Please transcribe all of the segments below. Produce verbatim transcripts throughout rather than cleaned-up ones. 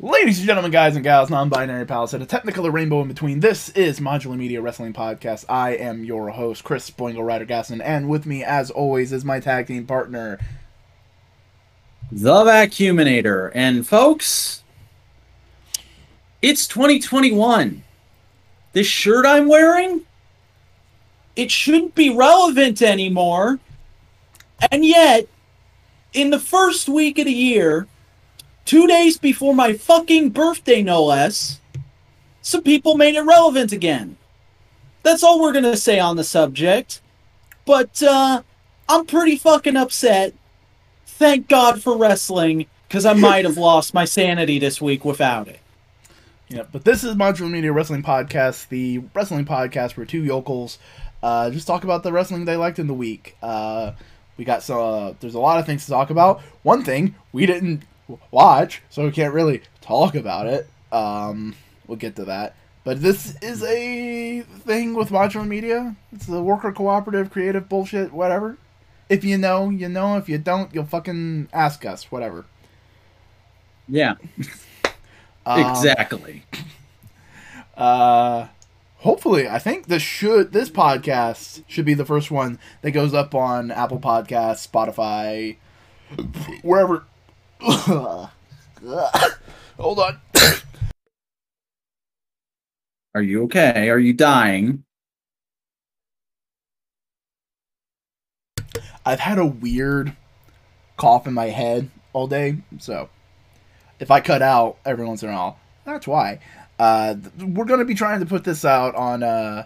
Ladies and gentlemen, guys and gals, non-binary pals, at a technicolor rainbow in between, this is Modular Media Wrestling Podcast. I am your host, Chris Boingo Ryder-Gasson, and with me, as always, is my tag team partner, The Vacuuminator. And folks, it's twenty twenty-one. This shirt I'm wearing, it shouldn't be relevant anymore. And yet, in the first week of the year, two days before my fucking birthday, no less, some people made it relevant again. That's all we're going to say on the subject. But uh, I'm pretty fucking upset. Thank God for wrestling, because I might have lost my sanity this week without it. Yeah, but this is Modular Media Wrestling Podcast, the wrestling podcast where two yokels uh, just talk about the wrestling they liked in the week. Uh, we got so uh, there's a lot of things to talk about. One thing we didn't watch, so we can't really talk about it. Um, we'll get to that. But this is a thing with Modular Media. It's the worker cooperative, creative bullshit, whatever. If you know, you know. If you don't, you'll fucking ask us, whatever. Yeah. um, exactly. Uh, hopefully, I think this should this podcast should be the first one that goes up on Apple Podcasts, Spotify, wherever. Hold on. Are you okay? Are you dying? I've had a weird cough in my head all day, so if I cut out every once in a while, that's why. Uh, we're going to be trying to put this out on uh,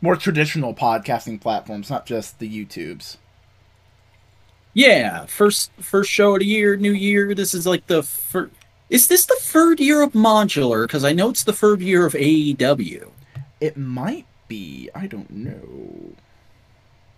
more traditional podcasting platforms, not just the YouTubes. Yeah, first first show of the year, new year. This is like the first... Is this the third year of Modular? Because I know it's the third year of A E W. It might be. I don't know.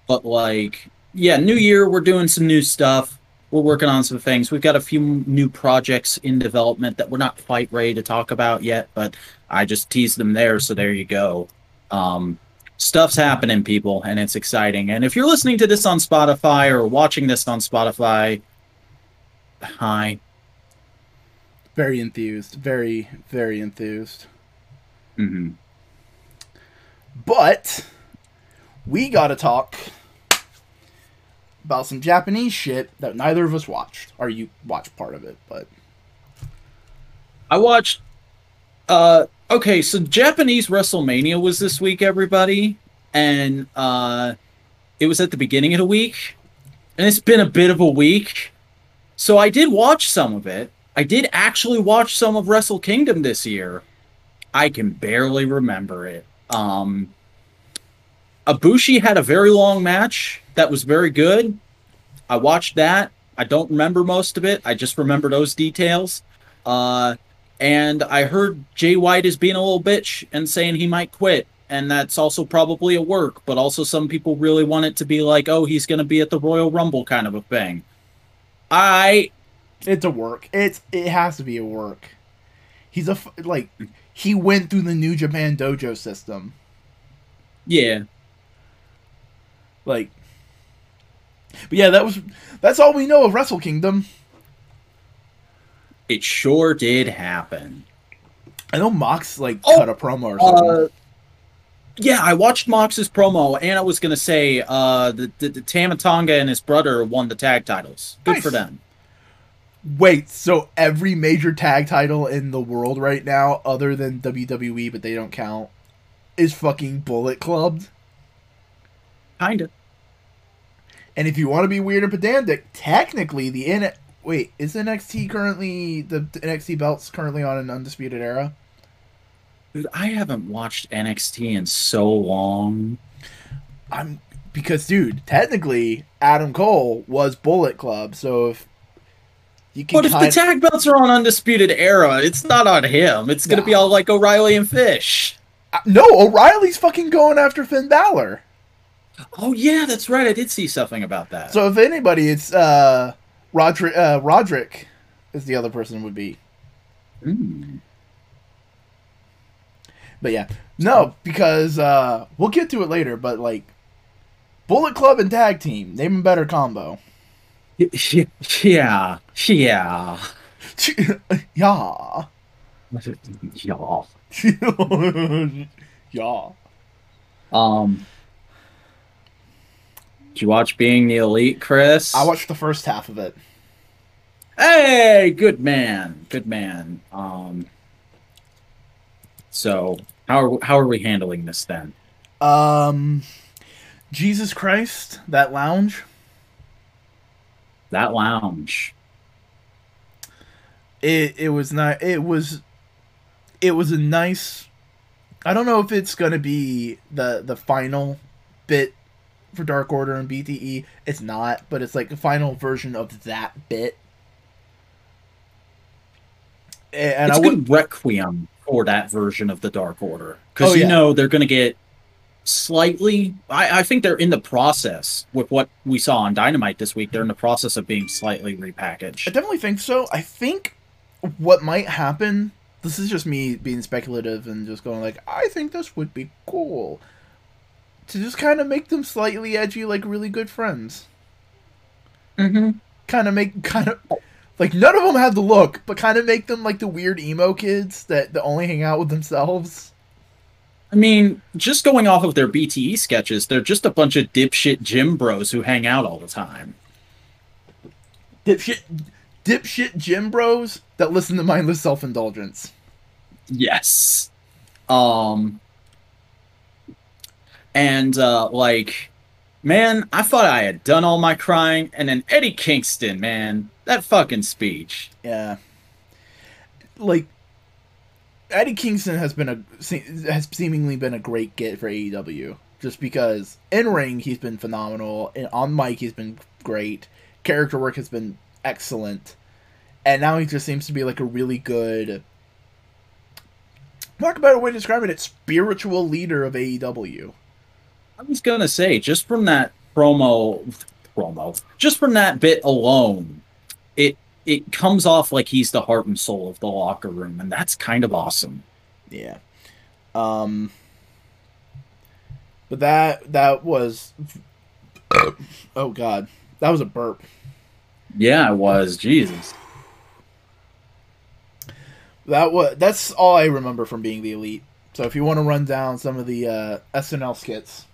But like, yeah, new year, we're doing some new stuff. We're working on some things. We've got a few new projects in development that we're not quite ready to talk about yet, but I just teased them there, so there you go. Um... Stuff's happening, people, and it's exciting. And if you're listening to this on Spotify or watching this on Spotify, hi. Very enthused. Very, very enthused. Mm-hmm. But we got to talk about some Japanese shit that neither of us watched. Or you watched part of it, but... I watched... Uh... Okay, so Japanese WrestleMania was this week, everybody, and uh, it was at the beginning of the week, and it's been a bit of a week, so I did watch some of it. I did actually watch some of Wrestle Kingdom this year. I can barely remember it. Um, Ibushi had a very long match that was very good. I watched that. I don't remember most of it. I just remember those details. Uh... And I heard Jay White is being a little bitch and saying he might quit. And that's also probably a work. But also some people really want it to be like, oh, he's going to be at the Royal Rumble kind of a thing. I... It's a work. It's It has to be a work. He's a... Like, he went through the New Japan dojo system. Yeah. Like... But yeah, that was... That's all we know of Wrestle Kingdom. It sure did happen. I know Mox, like, oh, cut a promo or something. Uh, yeah, I watched Mox's promo, and I was going to say uh, the, the, the Tama Tonga and his brother won the tag titles. Good nice. For them. Wait, so every major tag title in the world right now, other than W W E, but they don't count, is fucking Bullet Clubbed? Kinda. And if you want to be weird and pedantic, technically the... in it. Wait, is N X T currently... The N X T belt's currently on an Undisputed Era? Dude, I haven't watched N X T in so long. I'm... Because, dude, technically, Adam Cole was Bullet Club, so if... you can. But if the tag belts are on Undisputed Era, it's not on him. It's gonna nah. be all like O'Reilly and Fish. I, no, O'Reilly's fucking going after Finn Balor. Oh, yeah, that's right. I did see something about that. So, if anybody, it's, uh... Roderick, uh, Roderick is the other person would be. Mm. But yeah. No, because uh, we'll get to it later, but like Bullet Club and Tag Team, name a better combo. Yeah. Yeah. Yeah. Yeah. Y'all. Y'all. Um, did you watch Being the Elite, Chris? I watched the first half of it. Hey, good man. Good man. Um, so, how are, how are we handling this then? Um, Jesus Christ, that lounge. That lounge. It it was not it was it was a nice, I don't know if it's gonna be the the final bit for Dark Order and B T E. It's not, but it's like the final version of that bit. And it's I a good requiem for that version of the Dark Order. Because oh, you yeah. know they're gonna get slightly I, I think they're in the process with what we saw on Dynamite this week, they're in the process of being slightly repackaged. I definitely think so. I think what might happen, this is just me being speculative and just going like, I think this would be cool to just kind of make them slightly edgy, like really good friends. Mm-hmm. Kind of make, kind of, like none of them have the look, but kind of make them like the weird emo kids that, that only hang out with themselves. I mean, just going off of their B T E sketches, they're just a bunch of dipshit gym bros who hang out all the time. Dipshit... Dipshit gym bros that listen to mindless self-indulgence. Yes. Um. And, uh, like, man, I thought I had done all my crying, and then Eddie Kingston, man, that fucking speech. Yeah. Like, Eddie Kingston has been a, has seemingly been a great get for A E W, just because in-ring he's been phenomenal, and on mic he's been great, character work has been excellent, and now he just seems to be like a really good, talk about a way to describe it, spiritual leader of A E W. I was gonna say, just from that promo, promo, just from that bit alone, it it comes off like he's the heart and soul of the locker room, and that's kind of awesome. Yeah. Um. But that that was, oh god, that was a burp. Yeah, it was. Jesus. That was, that's all I remember from Being the Elite. So if you want to run down some of the uh, S N L skits.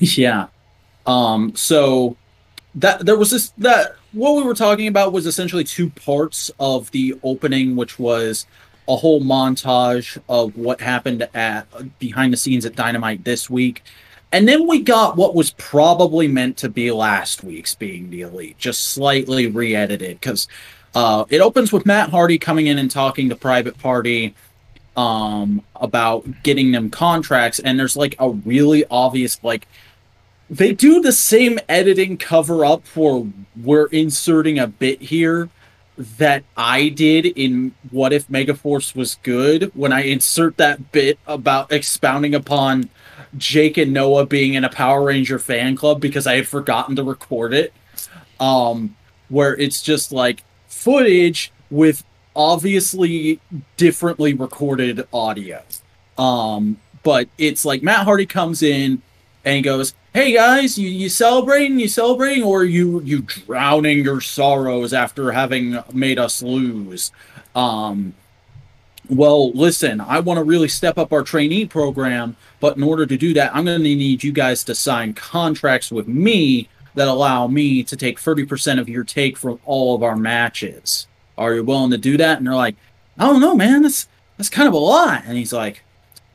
Yeah. Um, so that there was this that what we were talking about was essentially two parts of the opening, which was a whole montage of what happened at behind the scenes at Dynamite this week. And then we got what was probably meant to be last week's Being the Elite, just slightly re-edited, because uh, it opens with Matt Hardy coming in and talking to Private Party um, about getting them contracts, and there's like a really obvious, like, they do the same editing cover-up for we're inserting a bit here that I did in What If Megaforce Was Good, when I insert that bit about expounding upon Jake and Noah being in a Power Ranger fan club because I had forgotten to record it, um, where it's just like footage with obviously differently recorded audio. Um, but it's like Matt Hardy comes in and he goes, hey guys, you, you celebrating, you celebrating, or are you, you drowning your sorrows after having made us lose? Um, well, listen, I want to really step up our trainee program, but in order to do that, I'm going to need you guys to sign contracts with me that allow me to take thirty percent of your take from all of our matches. Are you willing to do that? And they're like, I don't know, man, that's, that's kind of a lot. And he's like,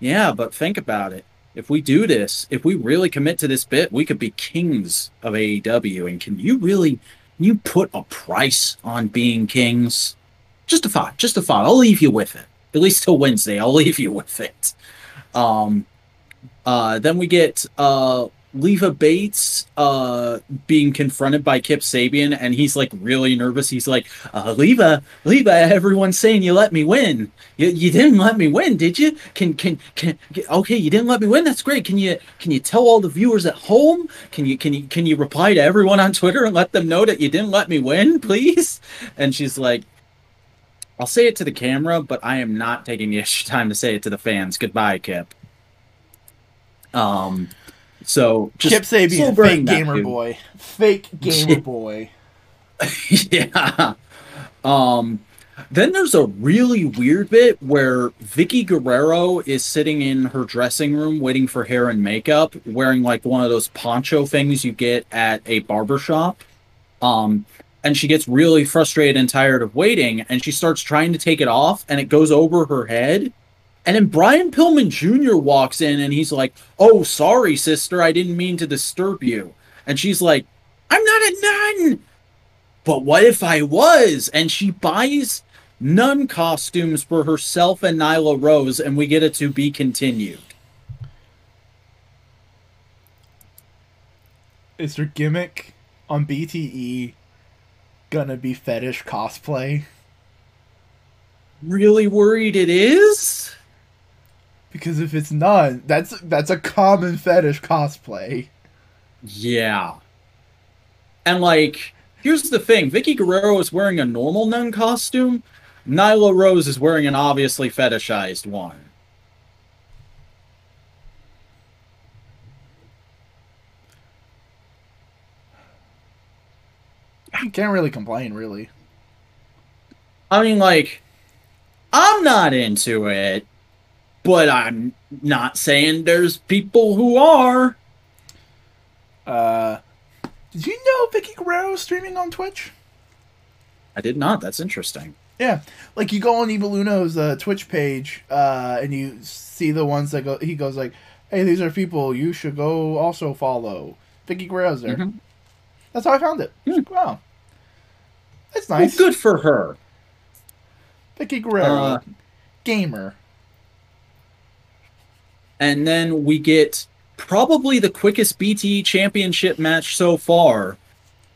yeah, but think about it. If we do this, if we really commit to this bit, we could be kings of A E W. And can you really, can you put a price on being kings? Just a thought, just a thought. I'll leave you with it. At least till Wednesday, I'll leave you with it. Um, uh, then we get uh, Leva Bates uh, being confronted by Kip Sabian, and he's like really nervous. He's like, uh, Leva, Leva, everyone's saying you let me win. You, you didn't let me win, did you? Can, can, can, okay, you didn't let me win. That's great. Can you, can you tell all the viewers at home? Can you, can you, can you reply to everyone on Twitter and let them know that you didn't let me win, please? And she's like, I'll say it to the camera, but I am not taking the extra time to say it to the fans. Goodbye, Kip. Um, so just Kip Sabian, fake gamer dude. boy, fake gamer boy. Yeah. Um, Then there's a really weird bit where Vicky Guerrero is sitting in her dressing room waiting for hair and makeup, wearing like one of those poncho things you get at a barbershop. Um, and she gets really frustrated and tired of waiting, and she starts trying to take it off, and it goes over her head. And then Brian Pillman Junior walks in, and he's like, "Oh, sorry, sister, I didn't mean to disturb you." And she's like, "I'm not a nun, but what if I was?" And she buys nun costumes for herself and Nyla Rose, and we get it to be continued. Is her gimmick on B T E gonna be fetish cosplay? Really worried it is? Because if it's not, that's that's a common fetish cosplay. Yeah. And like, here's the thing. Vicky Guerrero is wearing a normal nun costume. Nyla Rose is wearing an obviously fetishized one. You can't really complain, really. I mean, like, I'm not into it, but I'm not saying there's people who are. Uh, did you know Vicky Guerrero is streaming on Twitch? I did not. That's interesting. Yeah, like you go on Evoluno's uh, Twitch page, uh, and you see the ones that go. He goes like, "Hey, these are people you should go also follow." Vicky Guerrero's there. Mm-hmm. That's how I found it. Mm. Like, wow. That's nice. Well, good for her. Vicky Guerrero. Uh, gamer. And then we get probably the quickest B T E championship match so far.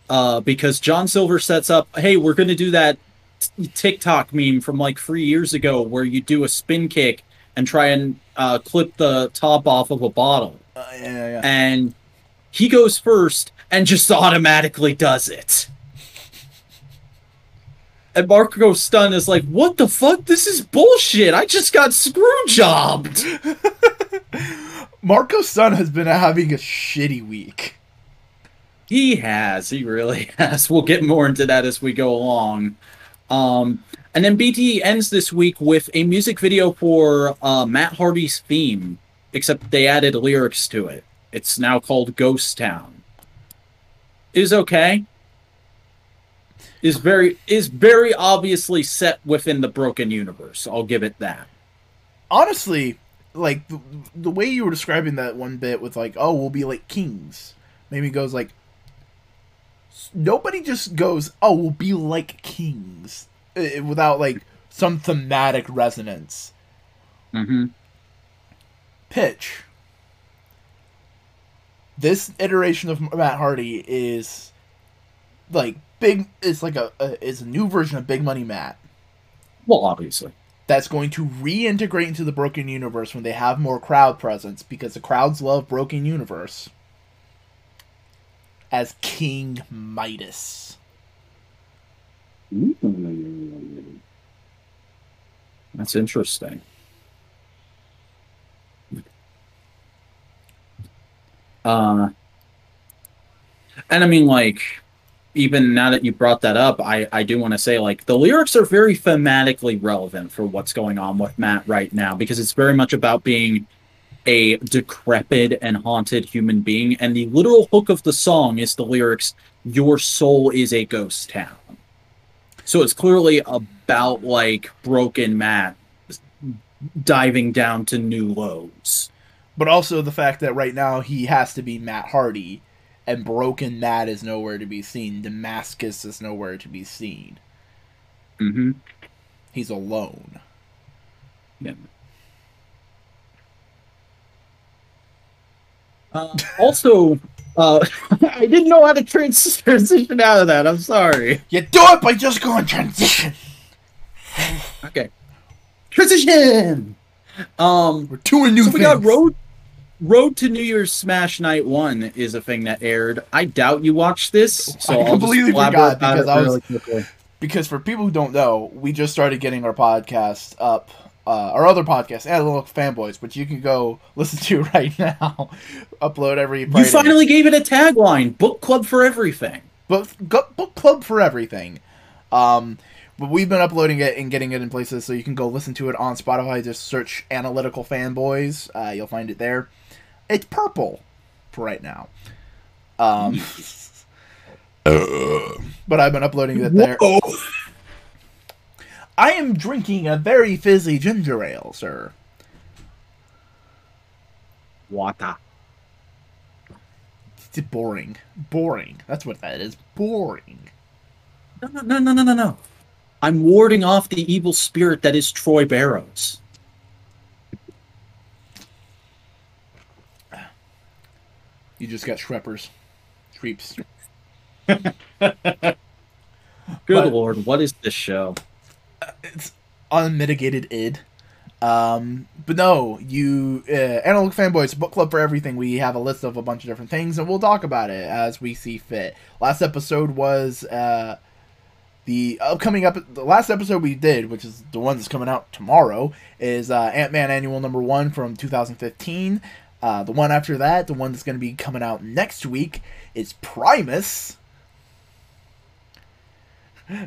Uh, because John Silver sets up, hey, we're going to do that TikTok meme from like three years ago where you do a spin kick and try and uh, clip the top off of a bottle. Uh, yeah, yeah, yeah. And he goes first and just automatically does it. And Marko Stunt is like, "What the fuck? This is bullshit. I just got screw-jobbed." Marko Stunt has been having a shitty week. He has. He really has. We'll get more into that as we go along. Um, and then B T E ends this week with a music video for uh, Matt Hardy's theme, except they added lyrics to it. It's now called Ghost Town. Is okay. Is very is very obviously set within the broken universe. I'll give it that. Honestly, like the, the way you were describing that one bit with like, "Oh, we'll be like kings." Maybe it goes like nobody just goes, "Oh, we'll be like kings," it, without like some thematic resonance. Mm-hmm. Pitch. This iteration of Matt Hardy is like big. It's like a, a it's a new version of Big Money Matt. Well, obviously, that's going to reintegrate into the broken universe when they have more crowd presence because the crowds love broken universe. As King Midas. Ooh. That's interesting. Uh, and I mean, like, even now that you brought that up, I, I do want to say, like, the lyrics are very thematically relevant for what's going on with Matt right now, because it's very much about being a decrepit and haunted human being. And the literal hook of the song is the lyrics, "Your soul is a ghost town." So it's clearly about, like, broken Matt diving down to new lows. But also the fact that right now he has to be Matt Hardy, and broken Matt is nowhere to be seen. Damascus is nowhere to be seen. Mm-hmm. He's alone. Yeah. Uh, also, uh, I didn't know how to trans- transition out of that. I'm sorry. You do it by just going transition. Okay. Transition! Um, We're doing new so things. We got Road... Road to New Year's Smash Night one is a thing that aired. I doubt you watched this, so I completely I'll just forgot because I was really because for people who don't know, we just started getting our podcast up, uh, our other podcast, Analytical Fanboys, which you can go listen to right now. Upload every Friday. You finally gave it a tagline: "Book Club for Everything." Book Book Club for Everything. Um, But we've been uploading it and getting it in places, so you can go listen to it on Spotify. Just search Analytical Fanboys. Uh, you'll find it there. It's purple for right now. Um, uh, but I've been uploading it there. Whoa. I am drinking a very fizzy ginger ale, sir. Water. It's boring. Boring. That's what that is. Boring. No, no, no, no, no, no, no. I'm warding off the evil spirit that is Troy Barrows. You just got shreppers. Shreeps. Good but, Lord, what is this show? It's unmitigated id. Um, but no, you, uh, Analytical Fanboys, book club for everything. We have a list of a bunch of different things, and we'll talk about it as we see fit. Last episode was, uh, the upcoming up, the last episode we did, which is the one that's coming out tomorrow, is, uh, Ant-Man Annual Number One from two thousand fifteen. Uh, the one after that, the one that's going to be coming out next week, is Primus.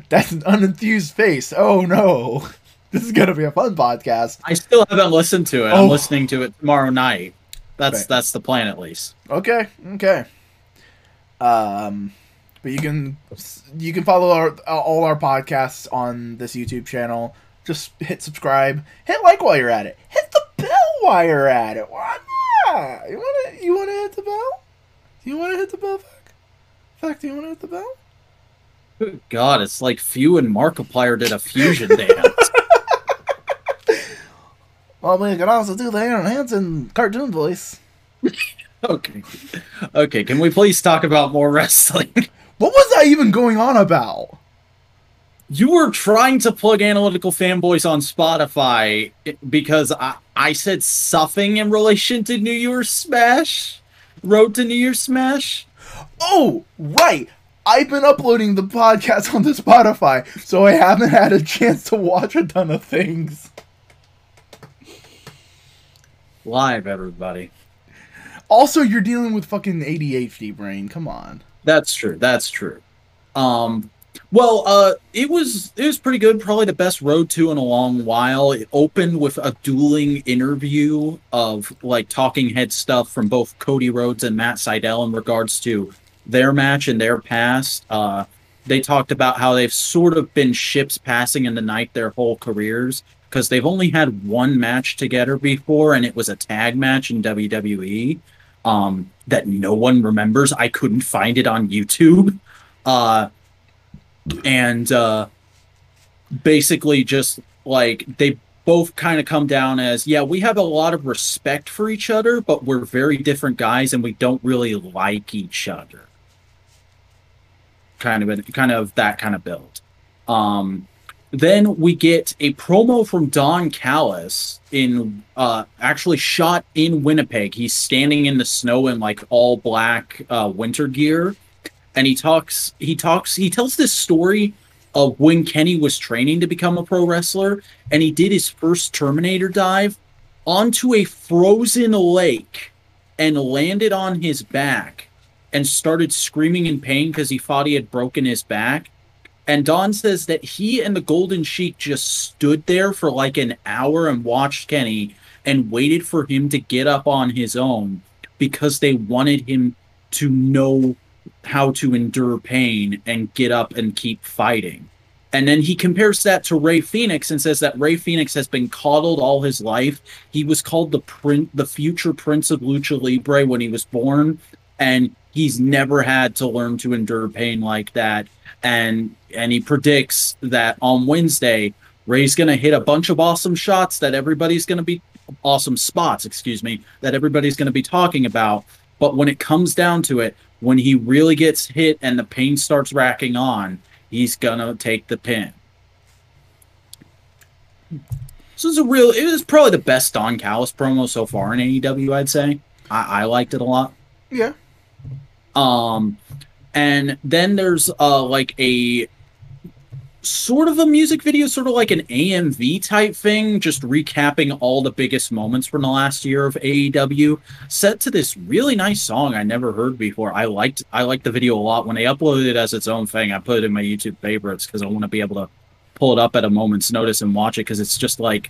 That's an unenthused face. Oh no. This is going to be a fun podcast. I still haven't listened to it. Oh. I'm listening to it tomorrow night. That's okay. That's the plan, at least. Okay, okay. Um, but you can you can follow our, all our podcasts on this YouTube channel. Just hit subscribe. Hit like while you're at it. Hit the bell while you're at it. Why not? You want to you want to hit the bell? Do you want to hit the bell, Fuck? Fuck, do you want to hit the bell? Good God, it's like Few and Markiplier did a fusion dance. Well, we can also do the Aaron Hansen cartoon voice. Okay. Okay, can we please talk about more wrestling? What was I even going on about? You were trying to plug Analytical Fanboys on Spotify because I, I said something in relation to New Year's Smash. Road to New Year's Smash. Oh, right. I've been uploading the podcast on the Spotify, so I haven't had a chance to watch a ton of things. Live, everybody. Also, you're dealing with fucking A D H D brain. Come on. That's true. That's true. Um, well, uh, it was it was pretty good. Probably the best Road to in a long while. It opened with a dueling interview of like talking head stuff from both Cody Rhodes and Matt Sydal in regards to their match and their past. Uh, they talked about how they've sort of been ships passing in the night their whole careers, because they've only had one match together before, and it was a tag match in W W E um, that no one remembers. I couldn't find it on YouTube. Uh, and uh, basically just, like, they both kind of come down as, yeah, we have a lot of respect for each other, but we're very different guys, and we don't really like each other. Kind of, a, kind of that kind of build. Um... Then we get a promo from Don Callis in uh, actually shot in Winnipeg. He's standing in the snow in like all black uh, winter gear, and he talks. He talks. He tells this story of when Kenny was training to become a pro wrestler, and he did his first Terminator dive onto a frozen lake and landed on his back and started screaming in pain because he thought he had broken his back. And Don says that he and the Golden Sheik just stood there for like an hour and watched Kenny and waited for him to get up on his own because they wanted him to know how to endure pain and get up and keep fighting. And then he compares that to Rey Fenix and says that Rey Fenix has been coddled all his life. He was called the prin- the future Prince of Lucha Libre when he was born, and he's never had to learn to endure pain like that. And and he predicts that on Wednesday, Ray's going to hit a bunch of awesome shots that everybody's going to be awesome spots, excuse me, that everybody's going to be talking about. But when it comes down to it, when he really gets hit and the pain starts racking on, he's going to take the pin. So it's a real, it was probably the best Don Callis promo so far in A E W, I'd say. I, I liked it a lot. Yeah. Um, and then there's uh like a sort of a music video, sort of like an A M V type thing, just recapping all the biggest moments from the last year of A E W, set to this really nice song I never heard before. I liked I liked the video a lot. When they uploaded it as its own thing, I put it in my YouTube favorites because I want to be able to pull it up at a moment's notice and watch it, because it's just like,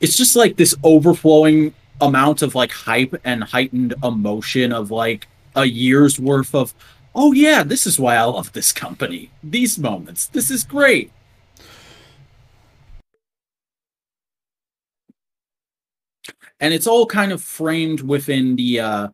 it's just like this overflowing amount of like hype and heightened emotion of like a year's worth of, oh yeah, this is why I love this company. These moments, this is great. And it's all kind of framed within the uh,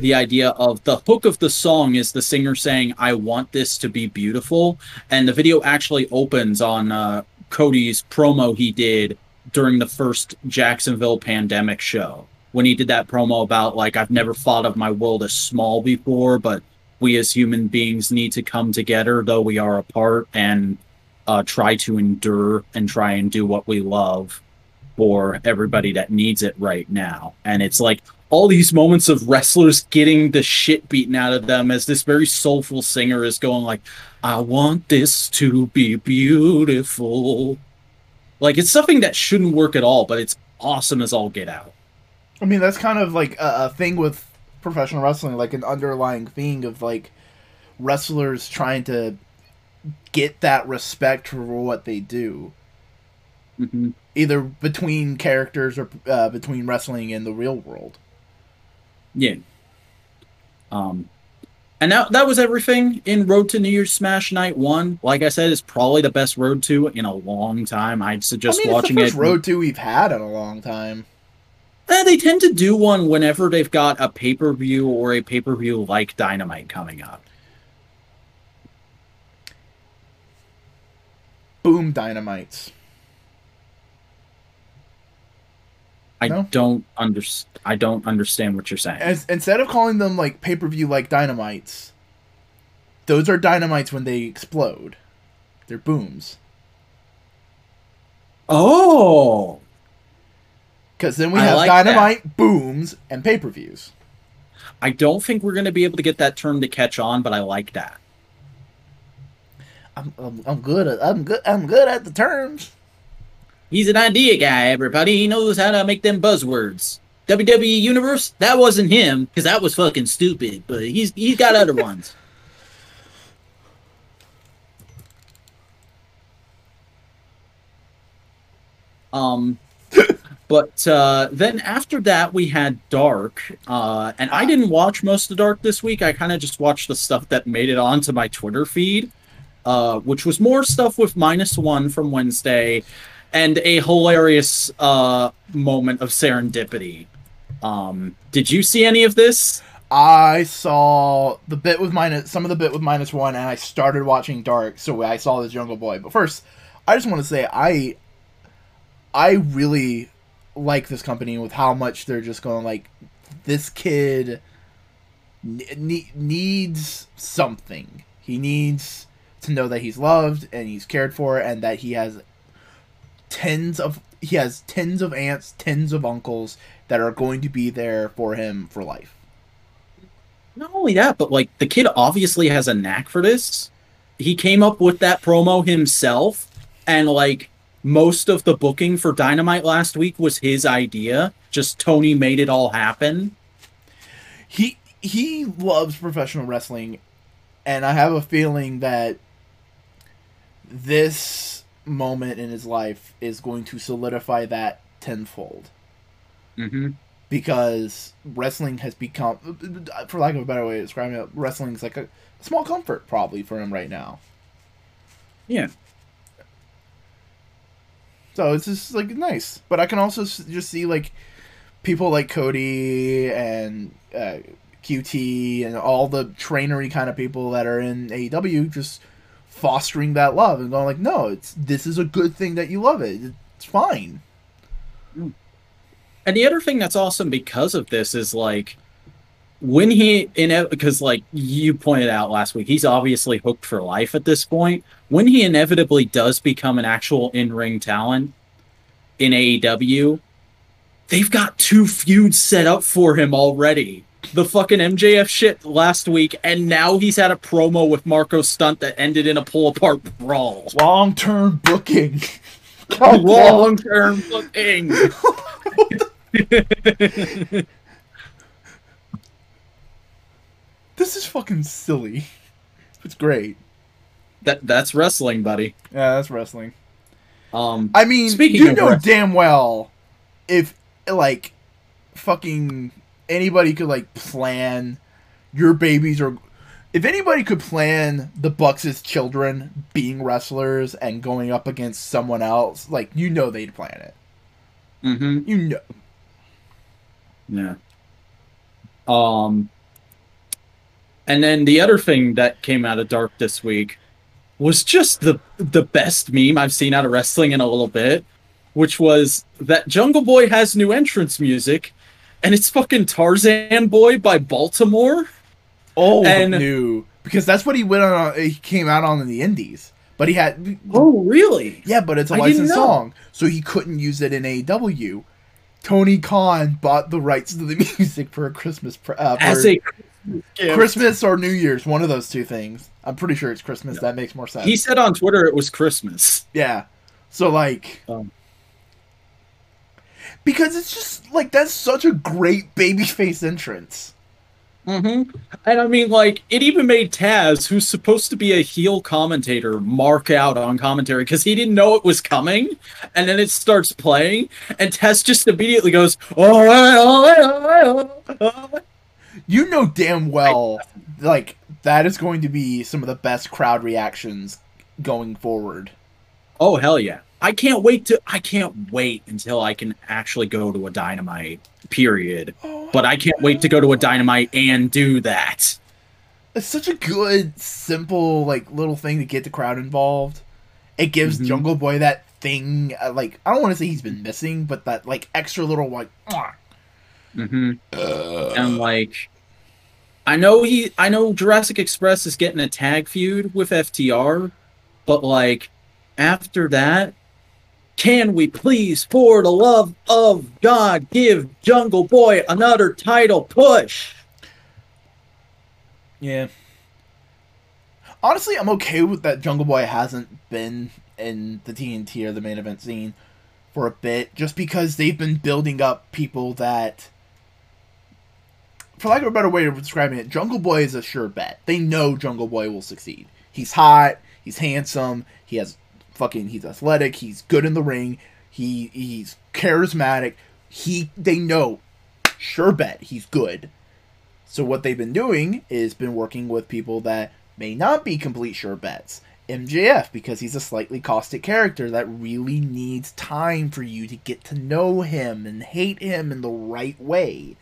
the idea of the hook of the song is the singer saying, I want this to be beautiful. And the video actually opens on uh, Cody's promo he did during the first Jacksonville pandemic show. When he did that promo about, like, I've never thought of my world as small before, but we as human beings need to come together, though we are apart, and uh, try to endure and try and do what we love for everybody that needs it right now. And it's like all these moments of wrestlers getting the shit beaten out of them as this very soulful singer is going like, I want this to be beautiful. Like, it's something that shouldn't work at all, but it's awesome as all get out. I mean, that's kind of like a, a thing with professional wrestling, like an underlying thing of like wrestlers trying to get that respect for what they do. Mm-hmm. Either between characters or uh, between wrestling and the real world. Yeah. Um, and that, that was everything in Road to New Year's Smash Night one. Like I said, it's probably the best Road to in a long time. I'd suggest I mean, watching it. It's the first it. Road to we've had in a long time. Eh, they tend to do one whenever they've got a pay-per-view or a pay-per-view like Dynamite coming up. Boom, Dynamites. I no? don't under I don't understand what you're saying. As, instead of calling them like pay-per-view like Dynamites, those are Dynamites when they explode. They're booms. Oh. Because then we I have like Dynamite, that. Booms, and pay-per-views. I don't think we're going to be able to get that term to catch on, but I like that. I'm I'm, I'm good at, I'm good I'm good at the terms. He's an idea guy, everybody. He knows how to make them buzzwords. W W E Universe, that wasn't him, because that was fucking stupid. But he's he's got other ones. Um, but uh, then after that, we had Dark. Uh, and I didn't watch most of Dark this week. I kind of just watched the stuff that made it onto my Twitter feed, uh, which was more stuff with Minus One from Wednesday. And a hilarious uh, moment of serendipity. Um, did you see any of this? I saw the bit with minus some of the bit with Minus One, and I started watching Dark, so I saw this Jungle Boy. But first, I just want to say I, I really like this company with how much they're just going like, this kid ne- needs something. He needs to know that he's loved and he's cared for, and that he has. Tens of he has tens of aunts, tens of uncles that are going to be there for him for life. Not only that, but like the kid obviously has a knack for this. He came up with that promo himself, and like most of the booking for Dynamite last week was his idea. Just Tony made it all happen. He he loves professional wrestling, and I have a feeling that this moment in his life is going to solidify that tenfold. Mm-hmm. Because wrestling has become, for lack of a better way of describing it, wrestling's like a small comfort probably for him right now. Yeah. So it's just like nice, but I can also just see like people like Cody and uh, Q T and all the trainery kind of people that are in A E W just fostering that love and going like, no, it's this is a good thing that you love it. It's fine. And the other thing that's awesome because of this is like when he in because like you pointed out last week, he's obviously hooked for life at this point. When he inevitably does become an actual in-ring talent in A E W, they've got two feuds set up for him already. The fucking M J F shit last week, and now he's had a promo with Marko Stunt that ended in a pull-apart brawl. Long-term booking. Long-term booking. This is fucking silly. It's great. That That's wrestling, buddy. Yeah, that's wrestling. Um, I mean, you know wrestling. damn well if, like, fucking anybody could, like, plan your babies or... If anybody could plan the Bucks' children being wrestlers and going up against someone else, like, you know they'd plan it. Mm-hmm. You know. Yeah. Um, and then the other thing that came out of Dark this week was just the the best meme I've seen out of wrestling in a little bit, which was that Jungle Boy has new entrance music, and it's fucking Tarzan Boy by Baltimore. Oh, and new. Because that's what he went on. He came out on in the Indies, but he had. Oh, really? Yeah, but it's a licensed song, so he couldn't use it in A E W. Tony Khan bought the rights to the music for a Christmas uh, for as a Christmas, Christmas or New Year's, one of those two things. I'm pretty sure it's Christmas. Yeah. That makes more sense. He said on Twitter it was Christmas. Yeah, so like, um. because it's just like that's such a great babyface entrance. Mm-hmm. And I mean, like, it even made Taz, who's supposed to be a heel commentator, mark out on commentary because he didn't know it was coming. And then it starts playing, and Taz just immediately goes, "Oh, oh, oh, oh." You know damn well, like, that is going to be some of the best crowd reactions going forward. Oh hell yeah! I can't wait to. I can't wait until I can actually go to a Dynamite. Period. Oh, but I can't wait to go to a Dynamite and do that. It's such a good, simple, like, little thing to get the crowd involved. It gives mm-hmm. Jungle Boy that thing, uh, like, I don't want to say he's been missing, but that, like, extra little, like, mm-hmm. uh, and, like, I know he, I know Jurassic Express is getting a tag feud with F T R, but, like, after that, can we please, for the love of God, give Jungle Boy another title push? Yeah. Honestly, I'm okay with that Jungle Boy hasn't been in the T N T or the main event scene for a bit, just because they've been building up people that, for lack of a better way of describing it, Jungle Boy is a sure bet. They know Jungle Boy will succeed. He's hot, he's handsome, he has... Fucking, he's athletic. He's good in the ring. He he's charismatic. He they know, sure bet he's good. So what they've been doing is been working with people that may not be complete sure bets. M J F, because he's a slightly caustic character that really needs time for you to get to know him and hate him in the right way.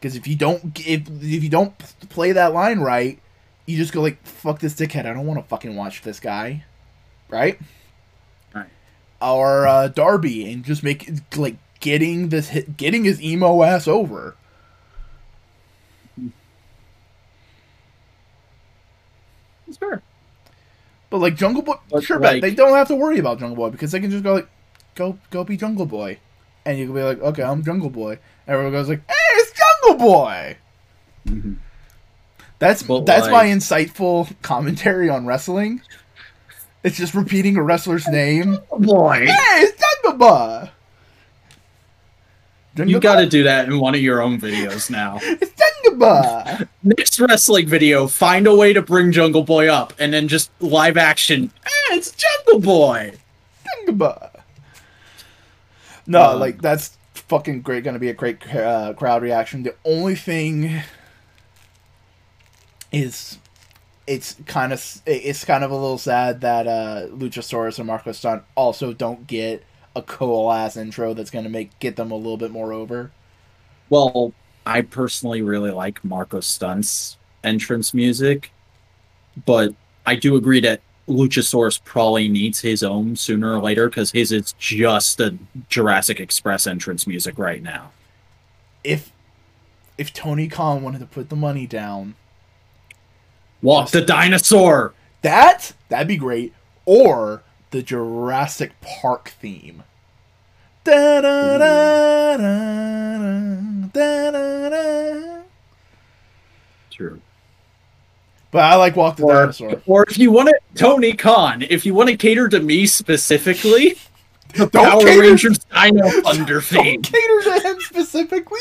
Because if you don't if if you don't play that line right, you just go like, fuck this dickhead. I don't want to fucking watch this guy. Right? Right. Or uh, Darby, and just make like getting this hit, getting his emo ass over. It's fair. But like Jungle Boy, but, sure, like, but they don't have to worry about Jungle Boy because they can just go like, go go be Jungle Boy, and you can be like, okay, I'm Jungle Boy. Everyone goes like, hey, it's Jungle Boy. Mm-hmm. That's but that's like... my insightful commentary on wrestling. It's just repeating a wrestler's name. Boy. Hey, it's Jungle Boy. You got to do that in one of your own videos now. It's Jungle Boy. Next wrestling video, find a way to bring Jungle Boy up, and then just live action. Hey, it's Jungle Boy. Jungle Boy. No, um, like that's fucking great. Going to be a great uh, crowd reaction. The only thing is. It's kind of it's kind of a little sad that uh, Luchasaurus and Marko Stunt also don't get a cool ass intro that's going to make get them a little bit more over. Well, I personally really like Marko Stunt's entrance music, but I do agree that Luchasaurus probably needs his own sooner or later because his is just a Jurassic Express entrance music right now. If if Tony Khan wanted to put the money down. Walk the dinosaur! That? That'd be great. Or the Jurassic Park theme. Da da da da da da da. True. But I like Walk the or, Dinosaur. Or if you want to, Tony Khan, if you want to cater to me specifically, the don't Power cater, Rangers Dino Thunder theme. Don't cater to him specifically?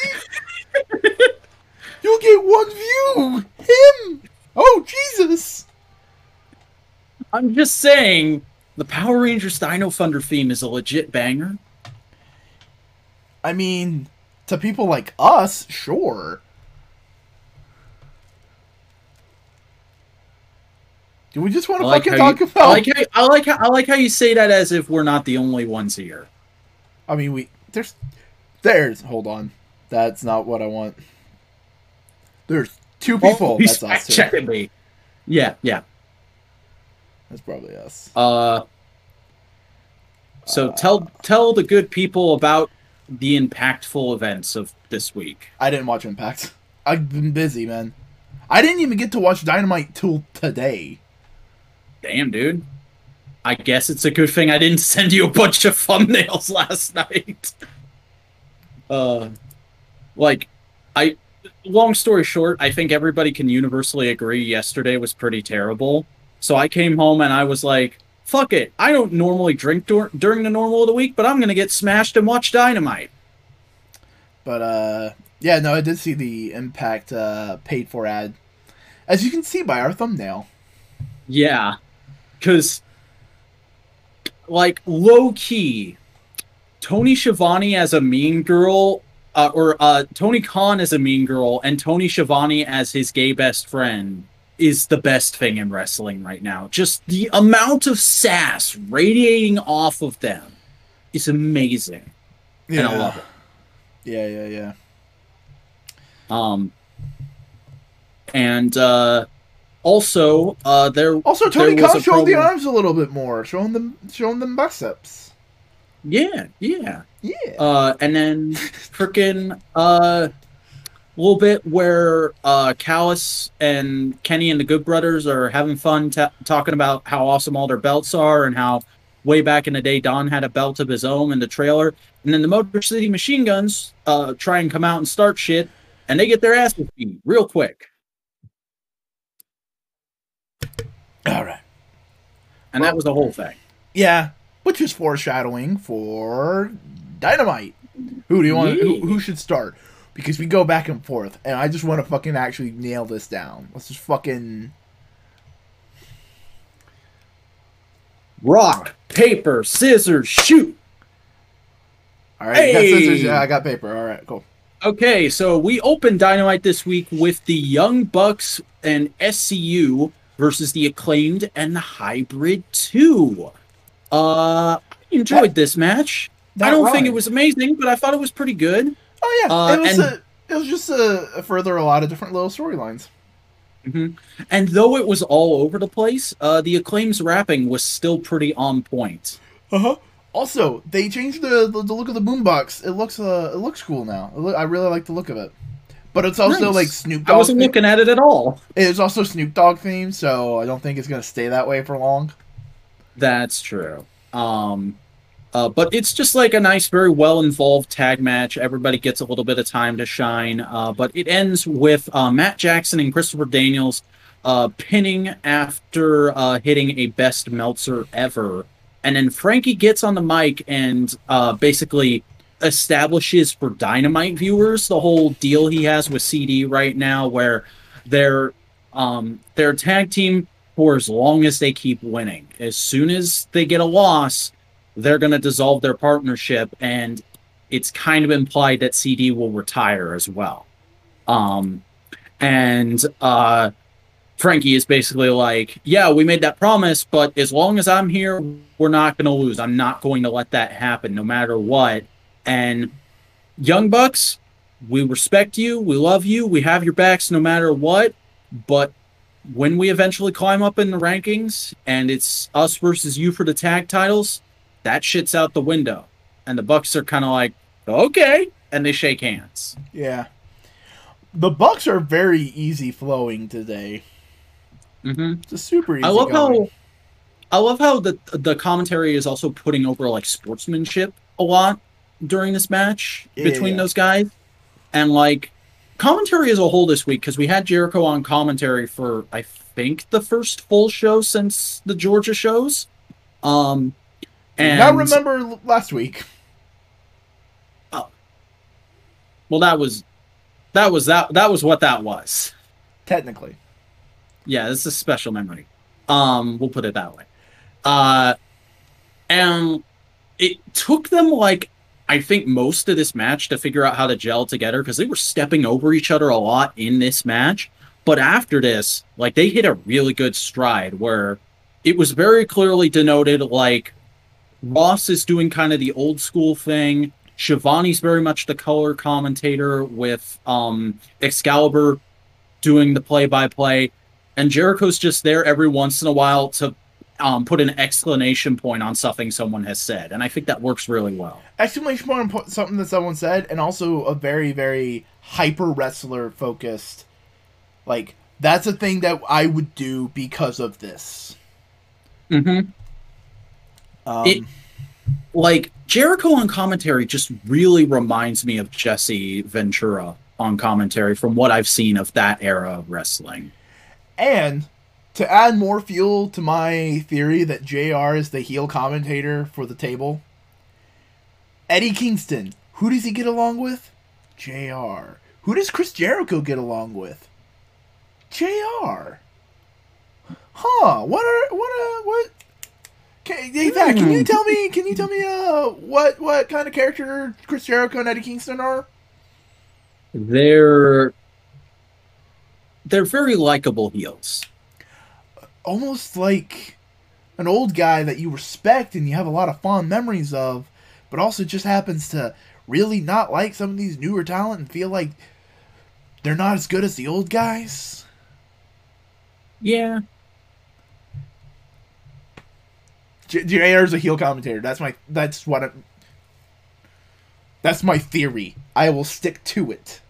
You'll get one view! Him! Oh, Jesus! I'm just saying, The Power Rangers Dino Thunder theme is a legit banger. I mean, to people like us, sure. Do we just want to like fucking talk you, about? I like, how, I like how I like how you say that as if we're not the only ones here. I mean, we there's there's hold on, that's not what I want. There's two people. Oh, he's that's us checking me. Yeah, yeah. That's probably us. Uh. So uh, tell tell the good people about the impactful events of this week. I didn't watch Impact. I've been busy, man. I didn't even get to watch Dynamite till today. Damn, dude. I guess it's a good thing I didn't send you a bunch of thumbnails last night. Uh, like, I. Long story short, I think everybody can universally agree yesterday was pretty terrible. So I came home and I was like, fuck it. I don't normally drink dur during the normal of the week, but I'm going to get smashed and watch Dynamite. But, uh, yeah, no, I did see the Impact uh, paid-for ad, as you can see by our thumbnail. Yeah, because, like, low-key, Tony Schiavone as a mean girl... Uh, or uh, Tony Khan as a mean girl and Tony Schiavone as his gay best friend is the best thing in wrestling right now. Just the amount of sass radiating off of them is amazing. Yeah. And I love it. Yeah, yeah, yeah. Um, and uh, also, uh, there also Tony there Khan showing the arms a little bit more, showing them, showing them biceps. Yeah, yeah. Yeah. Uh, and then frickin' a uh, little bit where uh, Callis and Kenny and the Good Brothers are having fun talking about how awesome all their belts are and how way back in the day Don had a belt of his own in the trailer. And then the Motor City Machine Guns uh, try and come out and start shit, and they get their asses beat real quick. All right. And well, that was the whole thing. Yeah, which is foreshadowing for... Dynamite. Who do you want? Who, who should start? Because we go back and forth, and I just want to fucking actually nail this down. Let's just fucking rock, paper, scissors, shoot. All right, hey. You got scissors. Yeah, I got paper. All right, cool. Okay, so we opened Dynamite this week with the Young Bucks and S C U versus the Acclaimed and the Hybrid Two. Uh, I enjoyed that this match. That I don't run. think it was amazing, but I thought it was pretty good. Oh yeah, uh, it was. And, a, it was just a, a further a lot of different little storylines. Mm-hmm. And though it was all over the place, uh, the Acclaim's rapping was still pretty on point. Uh huh. Also, they changed the the, the look of the boombox. It looks uh, it looks cool now. It lo I really like the look of it. But it's also nice. Like Snoop Dogg. I wasn't theme. looking at it at all. It's also Snoop Dogg themed, so I don't think it's gonna stay that way for long. That's true. Um. Uh, but it's just like a nice, very well-involved tag match. Everybody gets a little bit of time to shine. Uh, but it ends with uh, Matt Jackson and Christopher Daniels uh, pinning after uh, hitting a Best Meltzer ever. And then Frankie gets on the mic and uh, basically establishes for Dynamite viewers the whole deal he has with C D right now, where they're, um, they're tag team for as long as they keep winning. As soon as they get a loss... they're going to dissolve their partnership, and it's kind of implied that C D will retire as well. Um, and uh, Frankie is basically like, yeah, we made that promise, but as long as I'm here, we're not going to lose. I'm not going to let that happen no matter what. And Young Bucks, we respect you. We love you. We have your backs no matter what, but when we eventually climb up in the rankings and it's us versus you for the tag titles, that shit's out the window. And the Bucks are kind of like, okay. And they shake hands. Yeah. The Bucks are very easy flowing today. Mm-hmm. It's a super easy I love going. how I love how the, the commentary is also putting over like sportsmanship a lot during this match yeah, between yeah. those guys. And like commentary as a whole this week, because we had Jericho on commentary for, I think, the first full show since the Georgia shows. Um... And I remember last week. Oh, well, that was that was that that was what that was. Technically, yeah, it's a special memory. Um, we'll put it that way. Uh, And it took them, like, I think most of this match to figure out how to gel together, because they were stepping over each other a lot in this match. But after this, like, they hit a really good stride where it was very clearly denoted, like, Ross is doing kind of the old school thing. Shivani's very much the color commentator, with um, Excalibur doing the play-by-play. And Jericho's just there every once in a while to um, put an exclamation point on something someone has said. And I think that works really well. Exclamation point on something that someone said, and also a very, very hyper-wrestler-focused. Like, that's a thing that I would do because of this. Mm-hmm. Um, it, like, Jericho on commentary just really reminds me of Jesse Ventura on commentary from what I've seen of that era of wrestling. And to add more fuel to my theory that J R is the heel commentator for the table, Eddie Kingston, who does he get along with? J R. Who does Chris Jericho get along with? J R. Huh, what are, what, uh, what? Can, Zach, can you tell me, can you tell me, uh, what, what kind of character Chris Jericho and Eddie Kingston are? They're, they're very likable heels. Almost like an old guy that you respect and you have a lot of fond memories of, but also just happens to really not like some of these newer talent and feel like they're not as good as the old guys. Yeah. J R's a heel commentator. That's my. That's what. I'm, that's my theory. I will stick to it.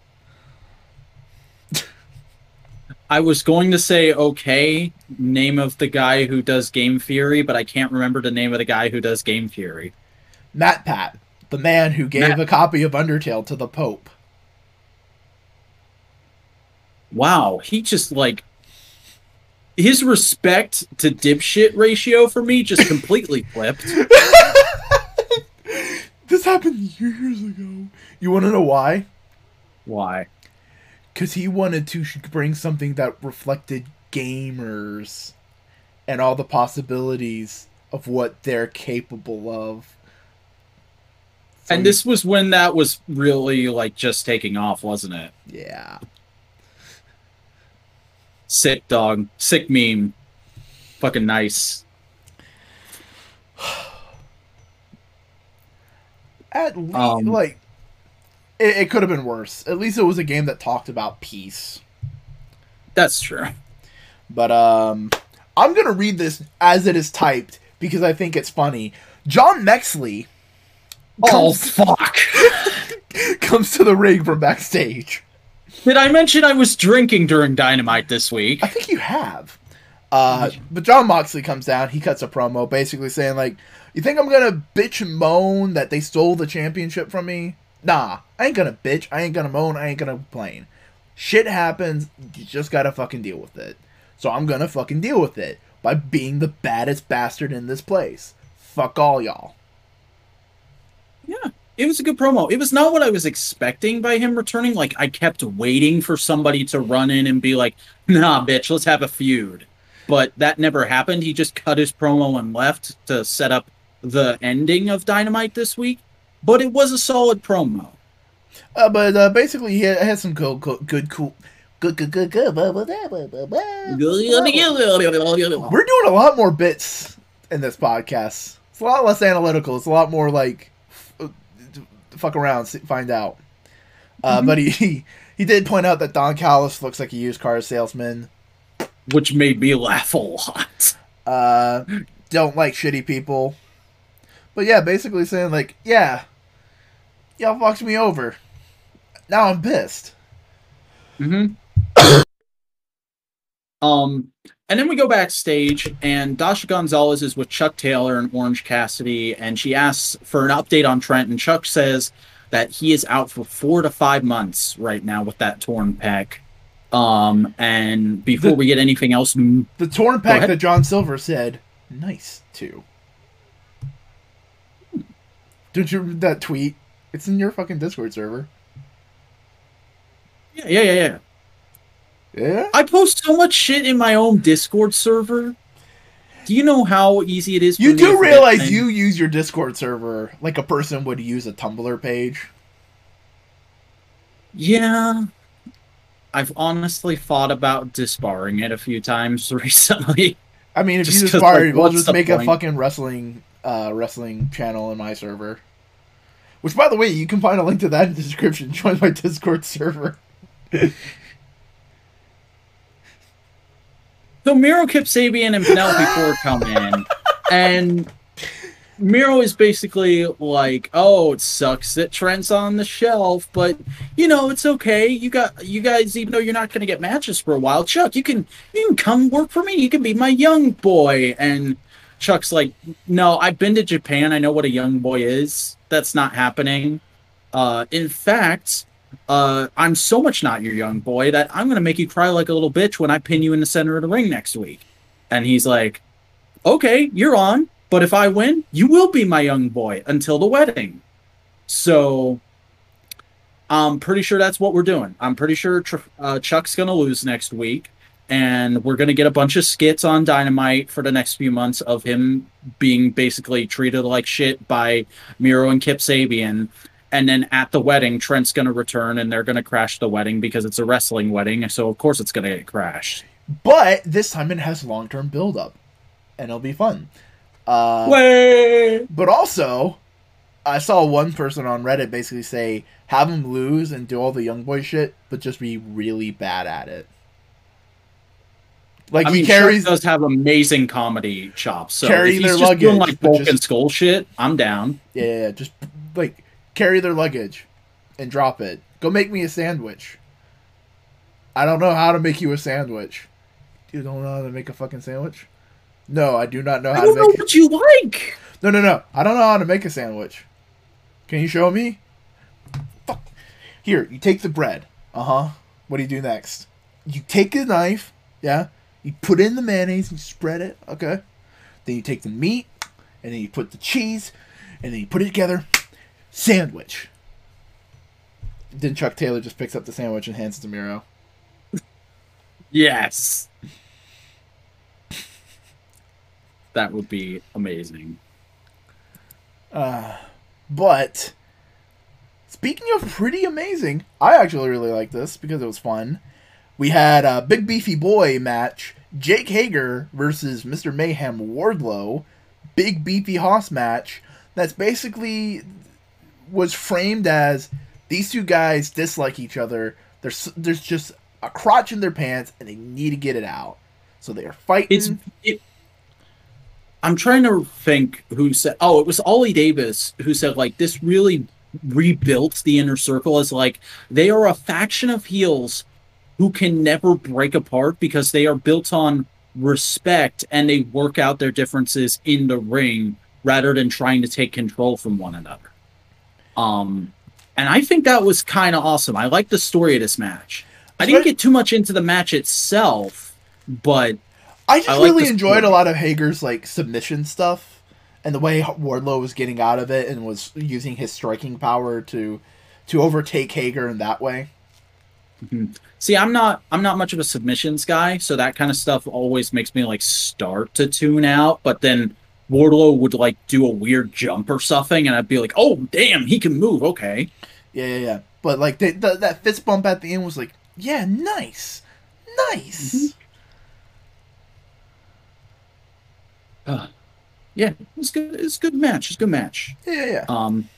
I was going to say, okay, name of the guy who does Game Theory, but I can't remember the name of the guy who does Game Theory. Matt Pat, the man who gave Matt. a copy of Undertale to the Pope. Wow, he just, like, his respect to dipshit ratio for me just completely flipped. This happened years ago. You want to know why? Why? Because he wanted to bring something that reflected gamers and all the possibilities of what they're capable of. So and this was when that was really, like, just taking off, wasn't it? Yeah. Sick dog. Sick meme. Fucking nice. At least, um, like, it, it could have been worse. At least it was a game that talked about peace. That's true. But, um, I'm going to read this as it is typed because I think it's funny. John Moxley. Oh, comes, fuck. comes to the ring from backstage. Did I mention I was drinking during Dynamite this week? I think you have. Uh, but John Moxley comes down. He cuts a promo basically saying, like, you think I'm going to bitch and moan that they stole the championship from me? Nah, I ain't going to bitch. I ain't going to moan. I ain't going to complain. Shit happens. You just got to fucking deal with it. So I'm going to fucking deal with it by being the baddest bastard in this place. Fuck all y'all. Yeah. It was a good promo. It was not what I was expecting by him returning. Like, I kept waiting for somebody to run in and be like, nah, bitch, let's have a feud. But that never happened. He just cut his promo and left to set up the ending of Dynamite this week. But it was a solid promo. Uh, but uh, basically, he had some cool, cool, good, cool... Good, good, good, good. We're doing a lot more bits in this podcast. It's a lot less analytical. It's a lot more, like... fuck around, find out. Uh, mm-hmm. But he he did point out that Don Callis looks like a used car salesman, which made me laugh a lot. Uh, don't like shitty people. But yeah, basically saying, like, yeah, y'all fucked me over. Now I'm pissed. Mm-hmm. um, and then we go backstage, and Dasha Gonzalez is with Chuck Taylor and Orange Cassidy, and she asks for an update on Trent, and Chuck says that he is out for four to five months right now with that torn pec. Um, and before the, we get anything else... The torn pec that John Silver said, nice, too. Hmm. Did you read that tweet? It's in your fucking Discord server. Yeah, yeah, yeah, yeah. Yeah? I post so much shit in my own Discord server. Do you know how easy it is for you me do to realize thing? You use your Discord server like a person would use a Tumblr page? Yeah. I've honestly thought about disbarring it a few times recently. I mean, if just you disbar it, like, we'll just make point? a fucking wrestling uh, wrestling channel in my server. Which, by the way, you can find a link to that in the description. Join my Discord server. So Miro, Kip Sabian, and Penelope Ford come in, and Miro is basically like, "Oh, it sucks that Trent's on the shelf, but you know it's okay. You got you guys, even though you're not going to get matches for a while, Chuck, you can you can come work for me. You can be my young boy." And Chuck's like, "No, I've been to Japan. I know what a young boy is. That's not happening. Uh, in fact." Uh, I'm so much not your young boy that I'm going to make you cry like a little bitch when I pin you in the center of the ring next week. And he's like, okay, you're on, but if I win, you will be my young boy until the wedding. So I'm pretty sure that's what we're doing. I'm pretty sure tr- uh, Chuck's going to lose next week, and we're going to get a bunch of skits on Dynamite for the next few months of him being basically treated like shit by Miro and Kip Sabian. And then at the wedding, Trent's going to return, and they're going to crash the wedding because it's a wrestling wedding, so of course it's going to get crashed. But this time it has long-term build-up, and it'll be fun. Uh, Way! But also, I saw one person on Reddit basically say, have him lose and do all the young boy shit, but just be really bad at it. Like I mean, he carries, does have amazing comedy chops, so if he's just luggage, doing like Bulk and Skull shit, I'm down. Yeah, yeah, yeah just like... carry their luggage and drop it. Go make me a sandwich. I don't know how to make you a sandwich. You don't know how to make a fucking sandwich? No, I do not know how to make it. I don't know what you like. No, no, no. I don't know how to make a sandwich. Can you show me? Fuck. Here, you take the bread. Uh-huh. What do you do next? You take a knife, yeah? You put in the mayonnaise and spread it, okay? Then you take the meat, and then you put the cheese, and then you put it together. Sandwich. Then Chuck Taylor just picks up the sandwich and hands it to Miro. Yes. That would be amazing. Uh, but, speaking of pretty amazing, I actually really like this because it was fun. We had a big beefy boy match. Jake Hager versus Mister Mayhem Wardlow. Big beefy hoss match. That's basically... was framed as these two guys dislike each other. There's there's just a crotch in their pants, and they need to get it out. So they are fighting. It's, it, I'm trying to think who said. Oh, it was Ollie Davis who said like this really rebuilt the Inner Circle as like they are a faction of heels who can never break apart because they are built on respect and they work out their differences in the ring rather than trying to take control from one another. Um, and I think that was kind of awesome. I like the story of this match. I didn't get too much into the match itself, but I just I really enjoyed story. a lot of Hager's like submission stuff and the way Wardlow was getting out of it and was using his striking power to to overtake Hager in that way. Mm-hmm. See, I'm not I'm not much of a submissions guy, so that kind of stuff always makes me like start to tune out, but then Wardlow would, like, do a weird jump or something, and I'd be like, oh, damn, he can move, okay. Yeah, yeah, yeah. But, like, they, the, that fist bump at the end was like, yeah, nice. Nice. Mm-hmm. Uh, yeah, it was good. It was a good match. It was a good match. Yeah, yeah. Um,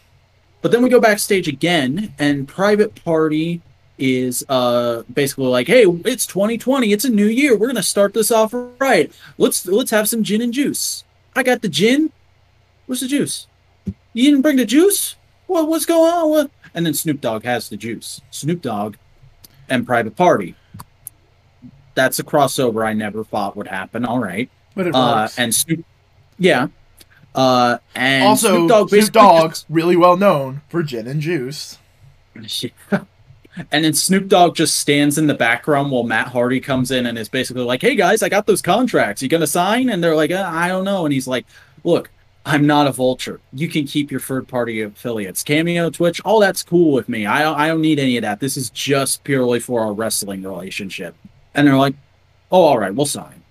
but then we go backstage again, and Private Party is uh basically like, hey, it's twenty twenty. It's a new year. We're going to start this off right. Let's let's have some gin and juice. I got the gin. Where's the juice? You didn't bring the juice? What? What's going on? What? And then Snoop Dogg has the juice. Snoop Dogg and Private Party. That's a crossover I never thought would happen. All right. But it uh, works. And Snoop... Yeah. Uh, and also, Snoop Dogg Snoop Dogg's really well known for gin and juice. Yeah. And then Snoop Dogg just stands in the background while Matt Hardy comes in and is basically like, hey, guys, I got those contracts. You going to sign? And they're like, uh, I don't know. And he's like, look, I'm not a vulture. You can keep your third-party affiliates. Cameo, Twitch, all that's cool with me. I don't, I don't need any of that. This is just purely for our wrestling relationship. And they're like, oh, all right, we'll sign.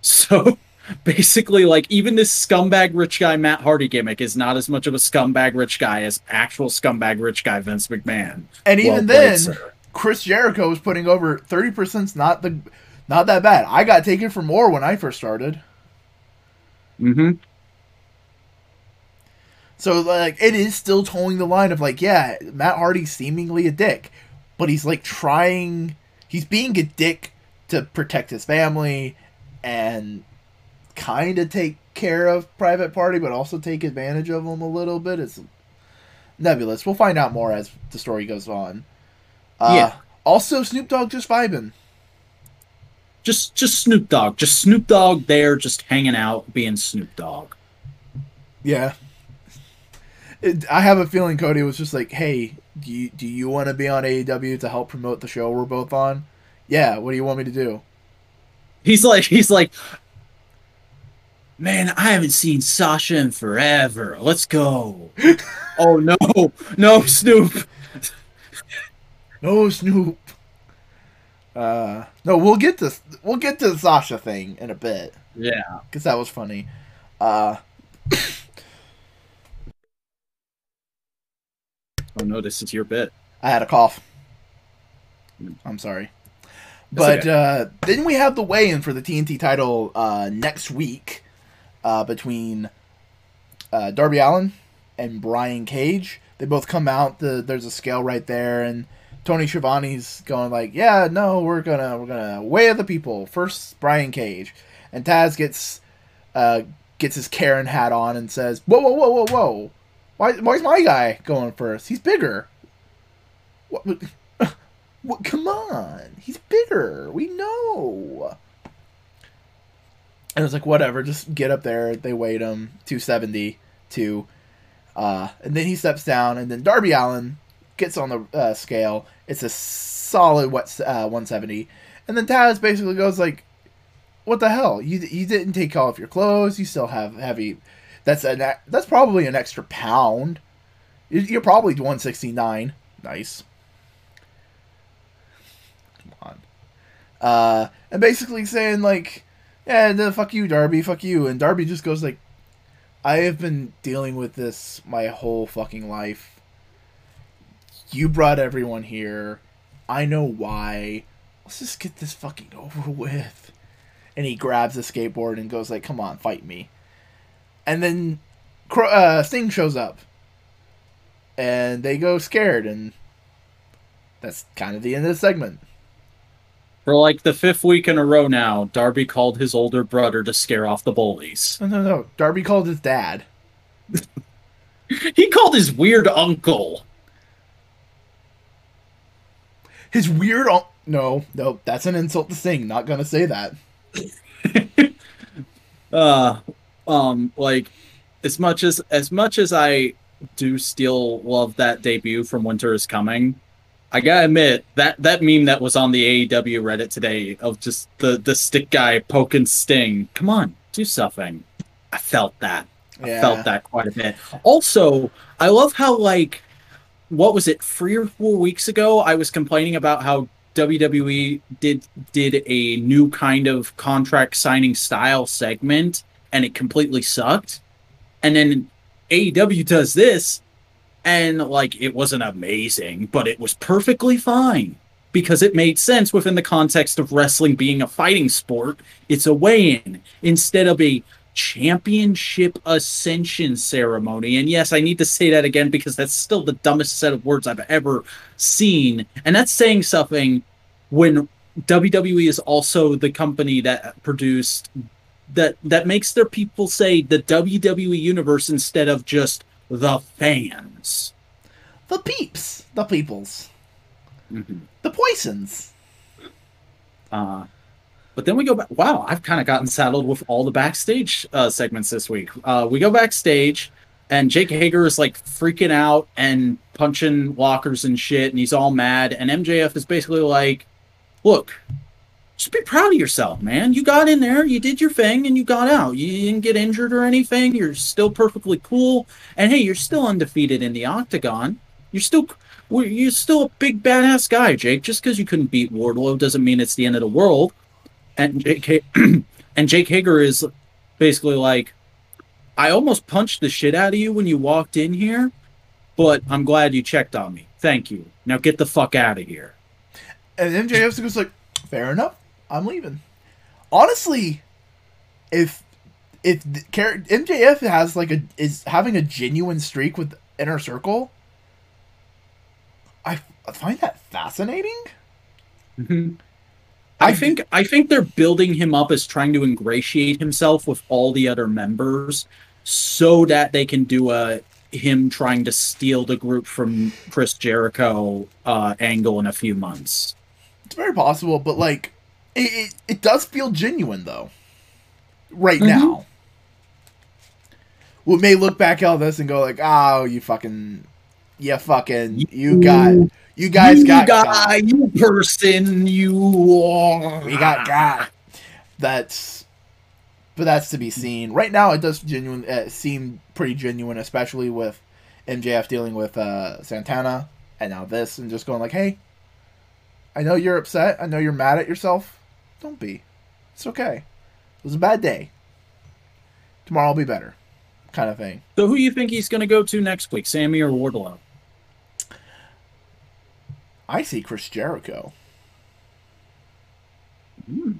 So basically, like, even this scumbag rich guy Matt Hardy gimmick is not as much of a scumbag rich guy as actual scumbag rich guy Vince McMahon. And even well played, then, sir. Chris Jericho was putting over thirty percent's not the not that bad. I got taken for more when I first started. Mm-hmm. So, like, it is still towing the line of, like, yeah, Matt Hardy's seemingly a dick, but he's, like, trying... He's being a dick to protect his family and kind of take care of Private Party, but also take advantage of him a little bit. It's nebulous. We'll find out more as the story goes on. Uh, yeah. Also, Snoop Dogg just vibing. Just, just Snoop Dogg. Just Snoop Dogg there, just hanging out, being Snoop Dogg. Yeah. I have a feeling Cody was just like, hey, do you, do you want to be on A E W to help promote the show we're both on? Yeah, what do you want me to do? He's like, he's like, man, I haven't seen Sasha in forever. Let's go. Oh, no. No, Snoop. No, Snoop. Uh, no, we'll get to, we'll get to the Sasha thing in a bit. Yeah. Because that was funny. Uh... Oh no, this is your bit. I had a cough. I'm sorry. But okay. uh, then we have the weigh-in for the T N T title uh, next week uh, between uh, Darby Allin and Brian Cage. They both come out. The, there's a scale right there, and Tony Schiavone's going like, "Yeah, no, we're gonna we're gonna weigh the people first." Brian Cage, and Taz gets uh, gets his Karen hat on and says, "Whoa, whoa, whoa, whoa, whoa." Why? Why's my guy going first? He's bigger. What, what, what? Come on, he's bigger. We know. And it's like, whatever. Just get up there. They weighed him two seventy to, uh, and then he steps down. And then Darby Allin gets on the uh, scale. It's a solid what uh, one seventy. And then Taz basically goes like, "What the hell? You you didn't take off your clothes. You still have heavy." That's an that's probably an extra pound. You're probably one sixty-nine. Nice. Come on. Uh, and basically saying like, yeah, no, fuck you, Darby, fuck you. And Darby just goes like, I have been dealing with this my whole fucking life. You brought everyone here. I know why. Let's just get this fucking over with. And he grabs a skateboard and goes like, come on, fight me. And then uh, Sting shows up, and they go scared, and that's kind of the end of the segment. For like the fifth week in a row now, Darby called his older brother to scare off the bullies. No, no, no. Darby called his dad. He called his weird uncle. His weird uncle? No, no, that's an insult to Sting. Not gonna say that. uh... Um, like, as much as as much as I do still love that debut from Winter Is Coming, I gotta admit that that meme that was on the A E W Reddit today of just the the stick guy poking Sting, come on, do something. I felt that. Yeah. I felt that quite a bit. Also, I love how, like, what was it, three or four weeks ago, I was complaining about how W W E did did a new kind of contract signing style segment. And it completely sucked. And then A E W does this, and like it wasn't amazing, but it was perfectly fine because it made sense within the context of wrestling being a fighting sport. It's a weigh-in instead of a championship ascension ceremony. And yes, I need to say that again because that's still the dumbest set of words I've ever seen. And that's saying something when W W E is also the company that produced... that that makes their people say the W W E universe instead of just the fans. The peeps. The peoples. Mm-hmm. The poisons. Uh, but then we go back. Wow, I've kind of gotten saddled with all the backstage uh, segments this week. Uh, we go backstage, and Jake Hager is like freaking out and punching lockers and shit, and he's all mad. And M J F is basically like, look... just be proud of yourself, man. You got in there, you did your thing, and you got out. You didn't get injured or anything. You're still perfectly cool. And hey, you're still undefeated in the octagon. You're still you're still a big badass guy, Jake. Just because you couldn't beat Wardlow doesn't mean it's the end of the world. And Jake, and Jake Hager is basically like, I almost punched the shit out of you when you walked in here, but I'm glad you checked on me. Thank you. Now get the fuck out of here. And M J F was like, fair enough. I'm leaving. Honestly, if if M J F has like a is having a genuine streak with Inner Circle, I, I find that fascinating. Mm-hmm. I, I think I think they're building him up as trying to ingratiate himself with all the other members, so that they can do a him trying to steal the group from Chris Jericho uh, angle in a few months. It's very possible, but like it, it, it does feel genuine though. Right mm-hmm. now, we may look back at this and go like, "Oh, you fucking, yeah, fucking, you got." You guys you got, got guy, you person, you. We got guy. That's, but that's to be seen. Right now, it does genuine uh, seem pretty genuine, especially with M J F dealing with uh, Santana and now this, and just going like, "Hey, I know you're upset. I know you're mad at yourself. Don't be. It's okay. It was a bad day. Tomorrow will be better," kind of thing. So, who do you think he's going to go to next week, Sammy or Wardlow? I see Chris Jericho. Mm.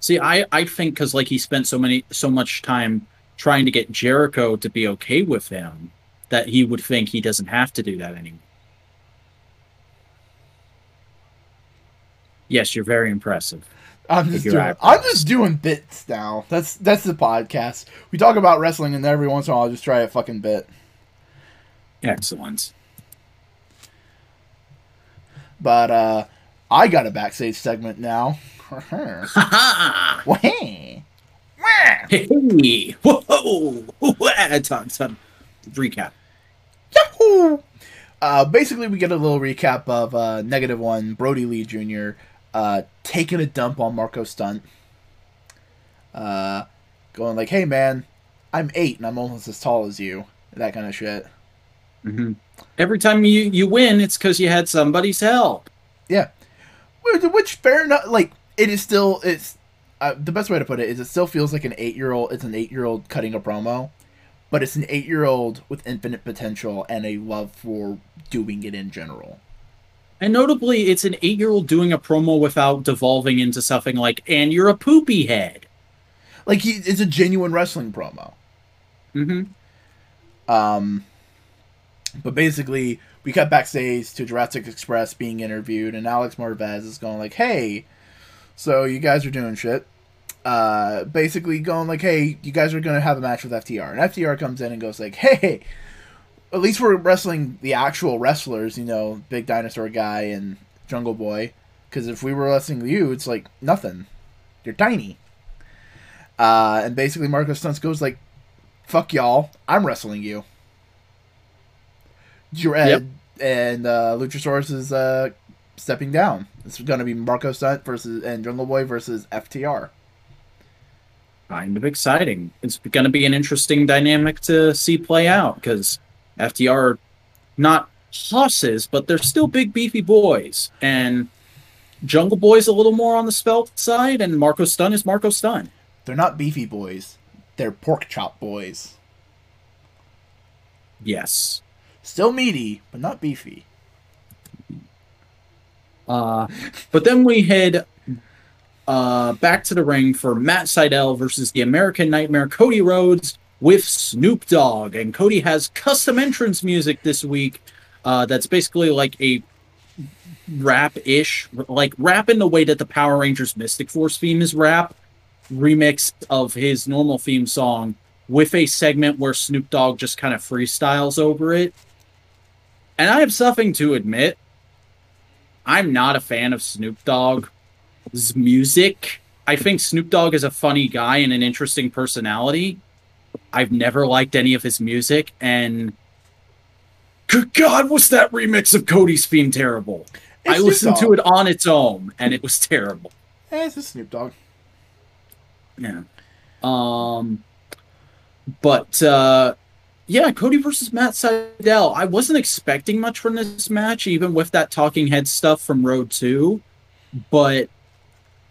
See, I, I think because like he spent so many so much time trying to get Jericho to be okay with him that he would think he doesn't have to do that anymore. Yes, you're very impressive. I'm just doing eyebrows. I'm just doing bits now. That's that's the podcast. We talk about wrestling, and every once in a while, I'll just try a fucking bit. Excellent. But uh, I got a backstage segment now. Hey! Whoa! Time, time. Recap. Yahoo! Uh, basically, we get a little recap of uh, Negative One, Brody Lee Junior Uh, taking a dump on Marko Stunt. Uh, going like, hey man, I'm eight and I'm almost as tall as you. That kind of shit. Mm-hmm. Every time you, you win, it's because you had somebody's help. Yeah, which fair enough. Like it is still it's uh, the best way to put it is it still feels like an eight year old. It's an eight year old cutting a promo, but it's an eight year old with infinite potential and a love for doing it in general. And notably, it's an eight year old doing a promo without devolving into something like "and you're a poopy head." Like he, it's a genuine wrestling promo. Mm-hmm. Um. But basically, we cut backstage to Jurassic Express being interviewed, and Alex Marvez is going like, hey, so you guys are doing shit. Uh, basically going like, hey, you guys are going to have a match with F T R. And F T R comes in and goes like, hey, at least we're wrestling the actual wrestlers, you know, Big Dinosaur Guy and Jungle Boy. Because if we were wrestling you, it's like, nothing. You're tiny. Uh, and basically, Marko Stunt goes like, fuck y'all, I'm wrestling you. Yep. And uh, Luchasaurus is uh, stepping down. It's going to be Marko Stunt versus and Jungle Boy versus F T R. Kind of exciting. It's going to be an interesting dynamic to see play out because F T R, not horses, but they're still big, beefy boys. And Jungle Boy's a little more on the spelt side, and Marko Stunt is Marko Stunt. They're not beefy boys. They're pork chop boys. Yes. Still meaty, but not beefy. Uh, but then we head uh, back to the ring for Matt Sydal versus the American Nightmare, Cody Rhodes, with Snoop Dogg. And Cody has custom entrance music this week uh, that's basically like a rap-ish, like rap in the way that the Power Rangers Mystic Force theme is rap, remix of his normal theme song, with a segment where Snoop Dogg just kind of freestyles over it. And I have something to admit. I'm not a fan of Snoop Dogg's music. I think Snoop Dogg is a funny guy and an interesting personality. I've never liked any of his music. And good God, was that remix of Cody's theme terrible? It's I listened to it on its own, and it was terrible. Yeah, it's a Snoop Dogg. Yeah. Um... But, uh, yeah, Cody versus Matt Sydal. I wasn't expecting much from this match, even with that talking head stuff from Road two. But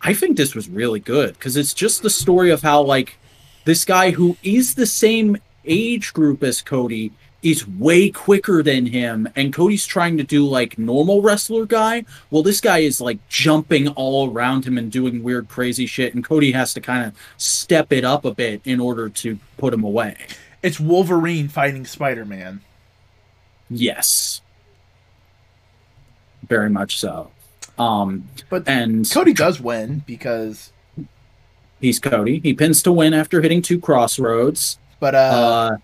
I think this was really good because it's just the story of how, like, this guy who is the same age group as Cody is way quicker than him, and Cody's trying to do, like, normal wrestler guy. Well, this guy is, like, jumping all around him and doing weird, crazy shit, and Cody has to kind of step it up a bit in order to put him away. It's Wolverine fighting Spider-Man. Yes. Very much so. Um, but and Cody does win because... He's Cody. He pins to win after hitting two crossroads. But, uh... uh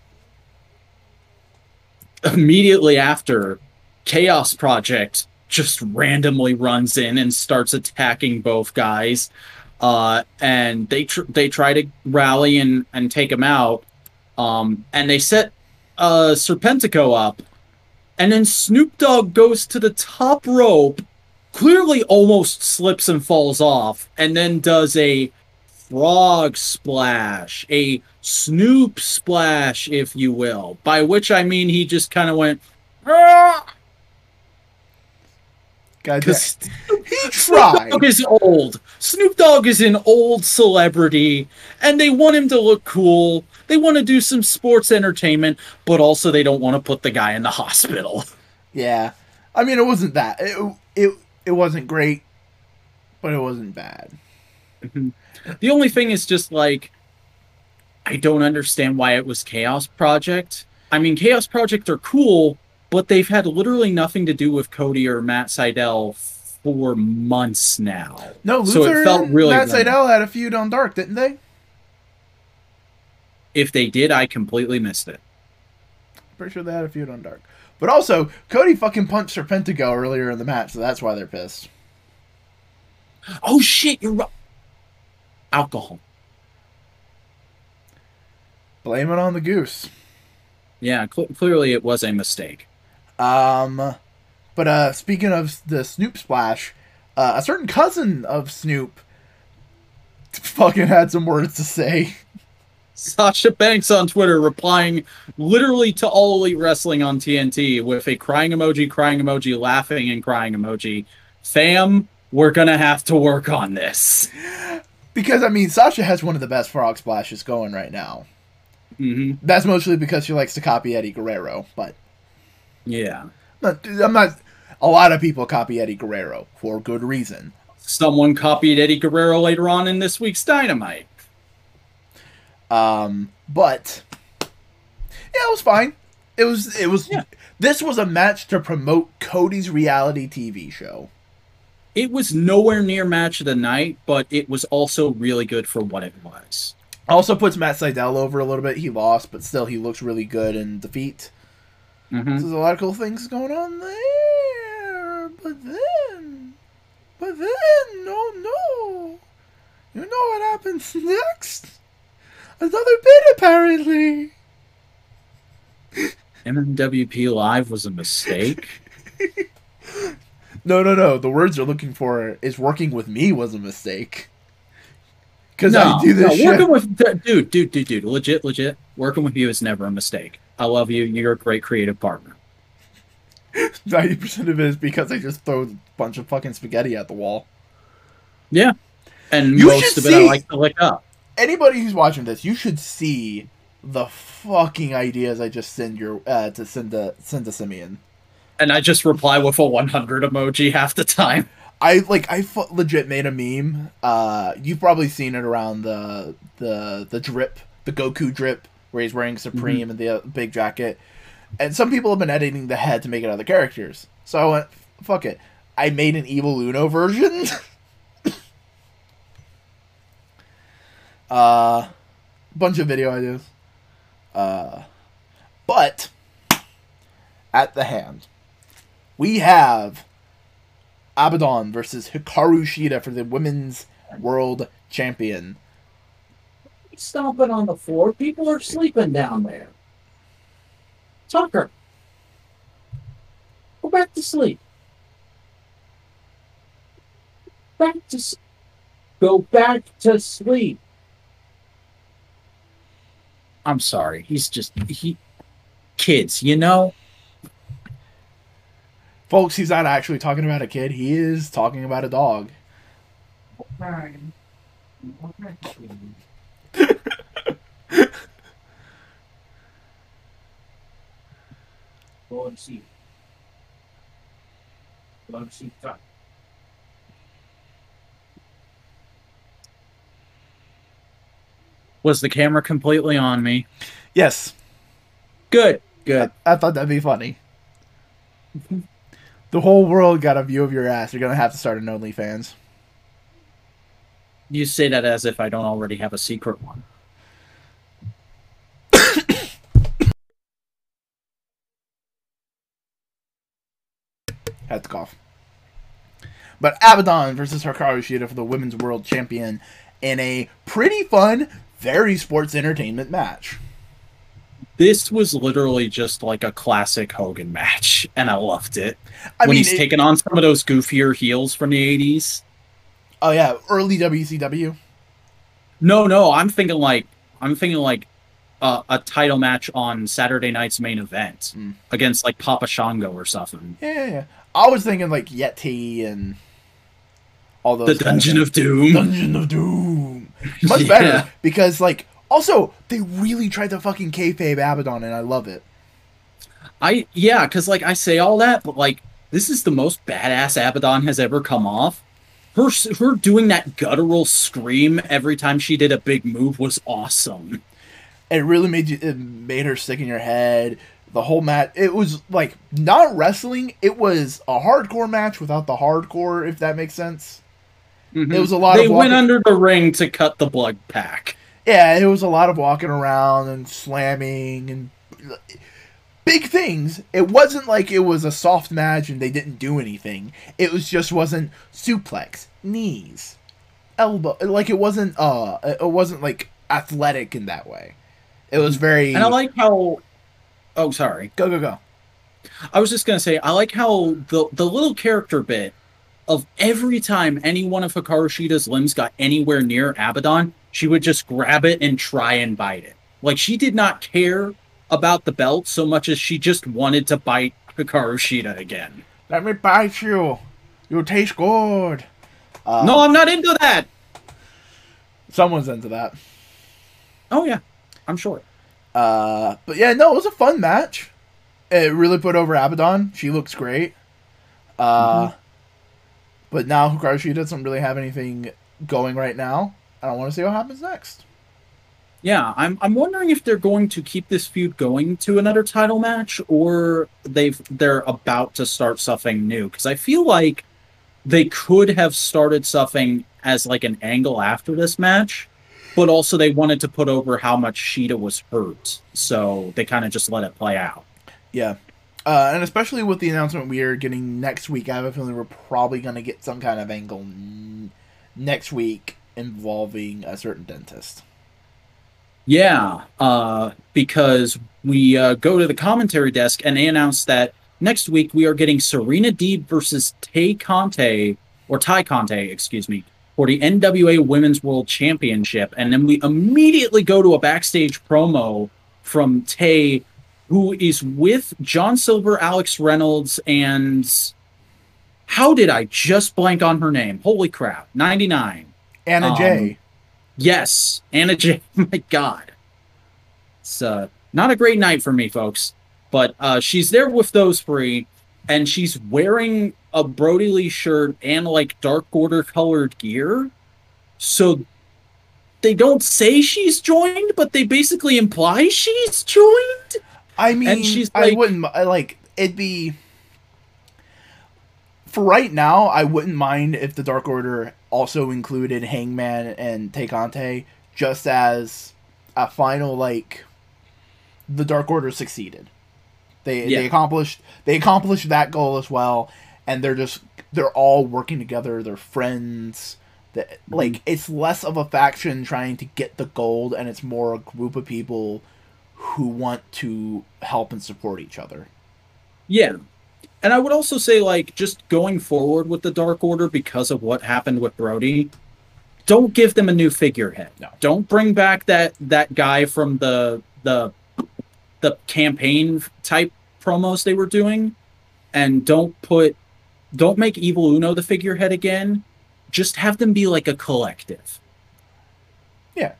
immediately after, Chaos Project just randomly runs in and starts attacking both guys, uh, and they tr- they try to rally and, and take him out, um, and they set uh, Serpentico up, and then Snoop Dogg goes to the top rope, clearly almost slips and falls off, and then does a frog splash, a Snoop splash, if you will, by which I mean he just kind of went, ah! God, he tried. Snoop Dogg is old. Snoop Dogg is an old celebrity, and they want him to look cool. They want to do some sports entertainment, but also they don't want to put the guy in the hospital. Yeah, I mean, it wasn't that. It it it wasn't great, but it wasn't bad. The only thing is just, like, I don't understand why it was Chaos Project. I mean, Chaos Project are cool, but they've had literally nothing to do with Cody or Matt Sydal for months now. No, Luther so it felt really Matt Sydal random. Had a feud on Dark, didn't they? If they did, I completely missed it. Pretty sure they had a feud on Dark. But also, Cody fucking punched Serpentico earlier in the match, so that's why they're pissed. Oh, shit, you're right. Alcohol. Blame it on the goose. Yeah, cl- clearly it was a mistake. Um, but uh, speaking of the Snoop splash, uh, a certain cousin of Snoop fucking had some words to say. Sasha Banks on Twitter replying literally to All Elite Wrestling on T N T with a crying emoji, crying emoji, laughing, and crying emoji. Fam, we're gonna have to work on this. Because, I mean, Sasha has one of the best frog splashes going right now. Mm-hmm. That's mostly because she likes to copy Eddie Guerrero, but... Yeah. But I'm not... A lot of people copy Eddie Guerrero, for good reason. Someone copied Eddie Guerrero later on in this week's Dynamite. Um, but... Yeah, it was fine. It was... It was. Yeah. This was a match to promote Cody's reality T V show. It was nowhere near match of the night, but it was also really good for what it was. Also puts Matt Sydal over a little bit. He lost, but still he looks really good in defeat. Mm-hmm. So there's a lot of cool things going on there. But then... But then... No, no. You know what happens next? Another bit, apparently. M M W P Live was a mistake. No, no, no. The words you're looking for is working with me was a mistake. Because no, I do this no, shit. Working with, dude, dude, dude, dude. Legit, legit. Working with you is never a mistake. I love you. You're a great creative partner. ninety percent of it is because I just throw a bunch of fucking spaghetti at the wall. Yeah. And you most of it I like to lick up. Anybody who's watching this, you should see the fucking ideas I just send your uh, to send to, send to Simeon. And I just reply with a one hundred emoji half the time. I like I f- legit made a meme. Uh, you've probably seen it around the the the drip, the Goku drip, where he's wearing Supreme and mm-hmm. the uh, big jacket. And some people have been editing the head to make it other characters. So I went, fuck it. I made an Evil Uno version. uh, bunch of video ideas. Uh, but at the hand. We have Abaddon versus Hikaru Shida for the Women's World Champion. Stomping on the floor. People are sleeping down there. Tucker. Go back to sleep. Back to sleep. Go back to sleep. I'm sorry. He's just... he, kids, you know? Folks, he's not actually talking about a kid. He is talking about a dog. Go and see. Go and see that. Was the camera completely on me? Yes. Good. Good. I, I thought that'd be funny. The whole world got a view of your ass. You're gonna have to start an OnlyFans. You say that as if I don't already have a secret one. Had to cough. But Abaddon versus Hikaru Shida for the Women's World Champion in a pretty fun, very sports entertainment match. This was literally just like a classic Hogan match, and I loved it. I when mean, he's it, taking on some of those goofier heels from the eighties. Oh yeah, early W C W. No, no, I'm thinking like I'm thinking like uh, a title match on Saturday night's main event mm. against like Papa Shango or something. Yeah, yeah, yeah. I was thinking like Yeti and all those. The Dungeon of, of Doom. Dungeon of Doom. Much yeah. better because like. Also, they really tried to fucking kayfabe Abaddon, and I love it. I yeah, because like I say all that, but like this is the most badass Abaddon has ever come off. Her her doing that guttural scream every time she did a big move was awesome. It really made you. It made her stick in your head. The whole match. It was like not wrestling. It was a hardcore match without the hardcore. If that makes sense. Mm-hmm. It was a lot. They of went under the ring to cut the blood pack. Yeah, it was a lot of walking around and slamming and big things. It wasn't like it was a soft match and they didn't do anything. It was just wasn't suplex, knees, elbow. Like it wasn't uh, it wasn't like athletic in that way. It was very. And I like how. Oh, sorry. Go go go. I was just gonna say I like how the the little character bit of every time any one of Hikaru Shida's limbs got anywhere near Abaddon. She would just grab it and try and bite it. Like, she did not care about the belt so much as she just wanted to bite Hikaru Shida again. Let me bite you. You taste good. Uh, no, I'm not into that. Someone's into that. Oh, yeah. I'm sure. Uh, but, yeah, no, it was a fun match. It really put over Abaddon. She looks great. Uh, mm-hmm. But now Hikaru Shida doesn't really have anything going right now. I don't want to see what happens next. Yeah, I'm I'm wondering if they're going to keep this feud going to another title match, or they've they're about to start something new. Because I feel like they could have started something as like an angle after this match, but also they wanted to put over how much Shida was hurt, so they kind of just let it play out. Yeah, uh, and especially with the announcement we are getting next week, I have a feeling we're probably going to get some kind of angle n- next week. Involving a certain dentist. Yeah, uh, because we uh, go to the commentary desk and they announce that next week we are getting Serena Deeb versus Tay Conte, or Tay Conte, excuse me, for the N W A Women's World Championship. And then we immediately go to a backstage promo from Tay, who is with John Silver, Alex Reynolds, and how did I just blank on her name? Holy crap, ninety-nine. Anna um, Jay. Yes, Anna Jay. My God. It's uh, not a great night for me, folks. But uh, she's there with those three, and she's wearing a Brody Lee shirt and, like, Dark Order colored gear. So they don't say she's joined, but they basically imply she's joined? I mean, and she's like, I wouldn't, I like, it'd be... For right now, I wouldn't mind if the Dark Order also included Hangman and Tay Conte just as a final, like, the Dark Order succeeded. They yeah. they accomplished they accomplished that goal as well, and they're just they're all working together. They're friends. They, mm-hmm. Like, it's less of a faction trying to get the gold, and it's more a group of people who want to help and support each other. Yeah. And I would also say, like, just going forward with the Dark Order because of what happened with Brody, don't give them a new figurehead. No. Don't bring back that, that guy from the the the campaign type promos they were doing, and don't put don't make Evil Uno the figurehead again. just have them be like a collective. Yeah.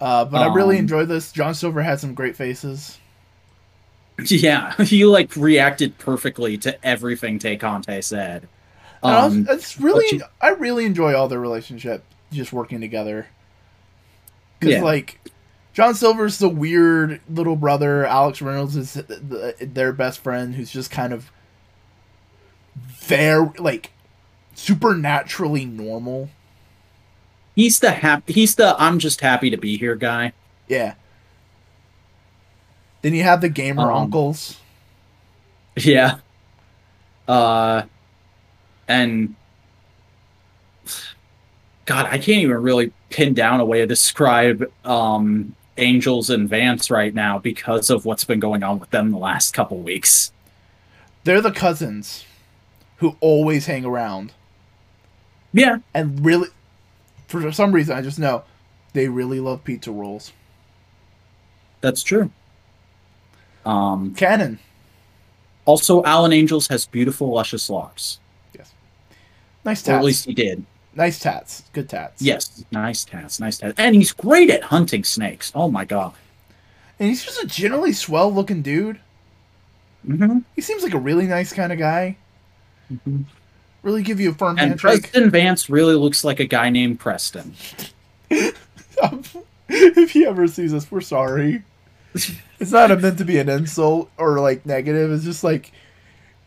Uh, but um, I really enjoyed this. John Silver had some great faces. Yeah, he like reacted perfectly to everything Tay Conte said. Um, I was, it's really, you, I really enjoy all their relationship, just working together. Because yeah. like, John Silver's the weird little brother. Alex Reynolds is the, the, their best friend, who's just kind of very like supernaturally normal. He's the happy. He's the I'm just happy to be here guy. Yeah. Then you have the gamer um, uncles. Yeah. Uh, and God, I can't even really pin down a way to describe um, Angels and Vance right now because of what's been going on with them the last couple weeks. They're the cousins who always hang around. Yeah. And really, for some reason, I just know they really love pizza rolls. That's true. Um, Canon. Also, Alan Angels has beautiful, luscious locks. Yes. Nice tats. Or at least he did. Nice tats. Good tats. Yes. Nice tats. Nice tats. And he's great at hunting snakes. Oh, my God. And he's just a generally swell-looking dude. Mm-hmm. He seems like a really nice kind of guy. Mm-hmm. Really give you a firm handshake. And Preston Vance really looks like a guy named Preston. If he ever sees us, we're sorry. It's not meant to be an insult or like negative. It's just like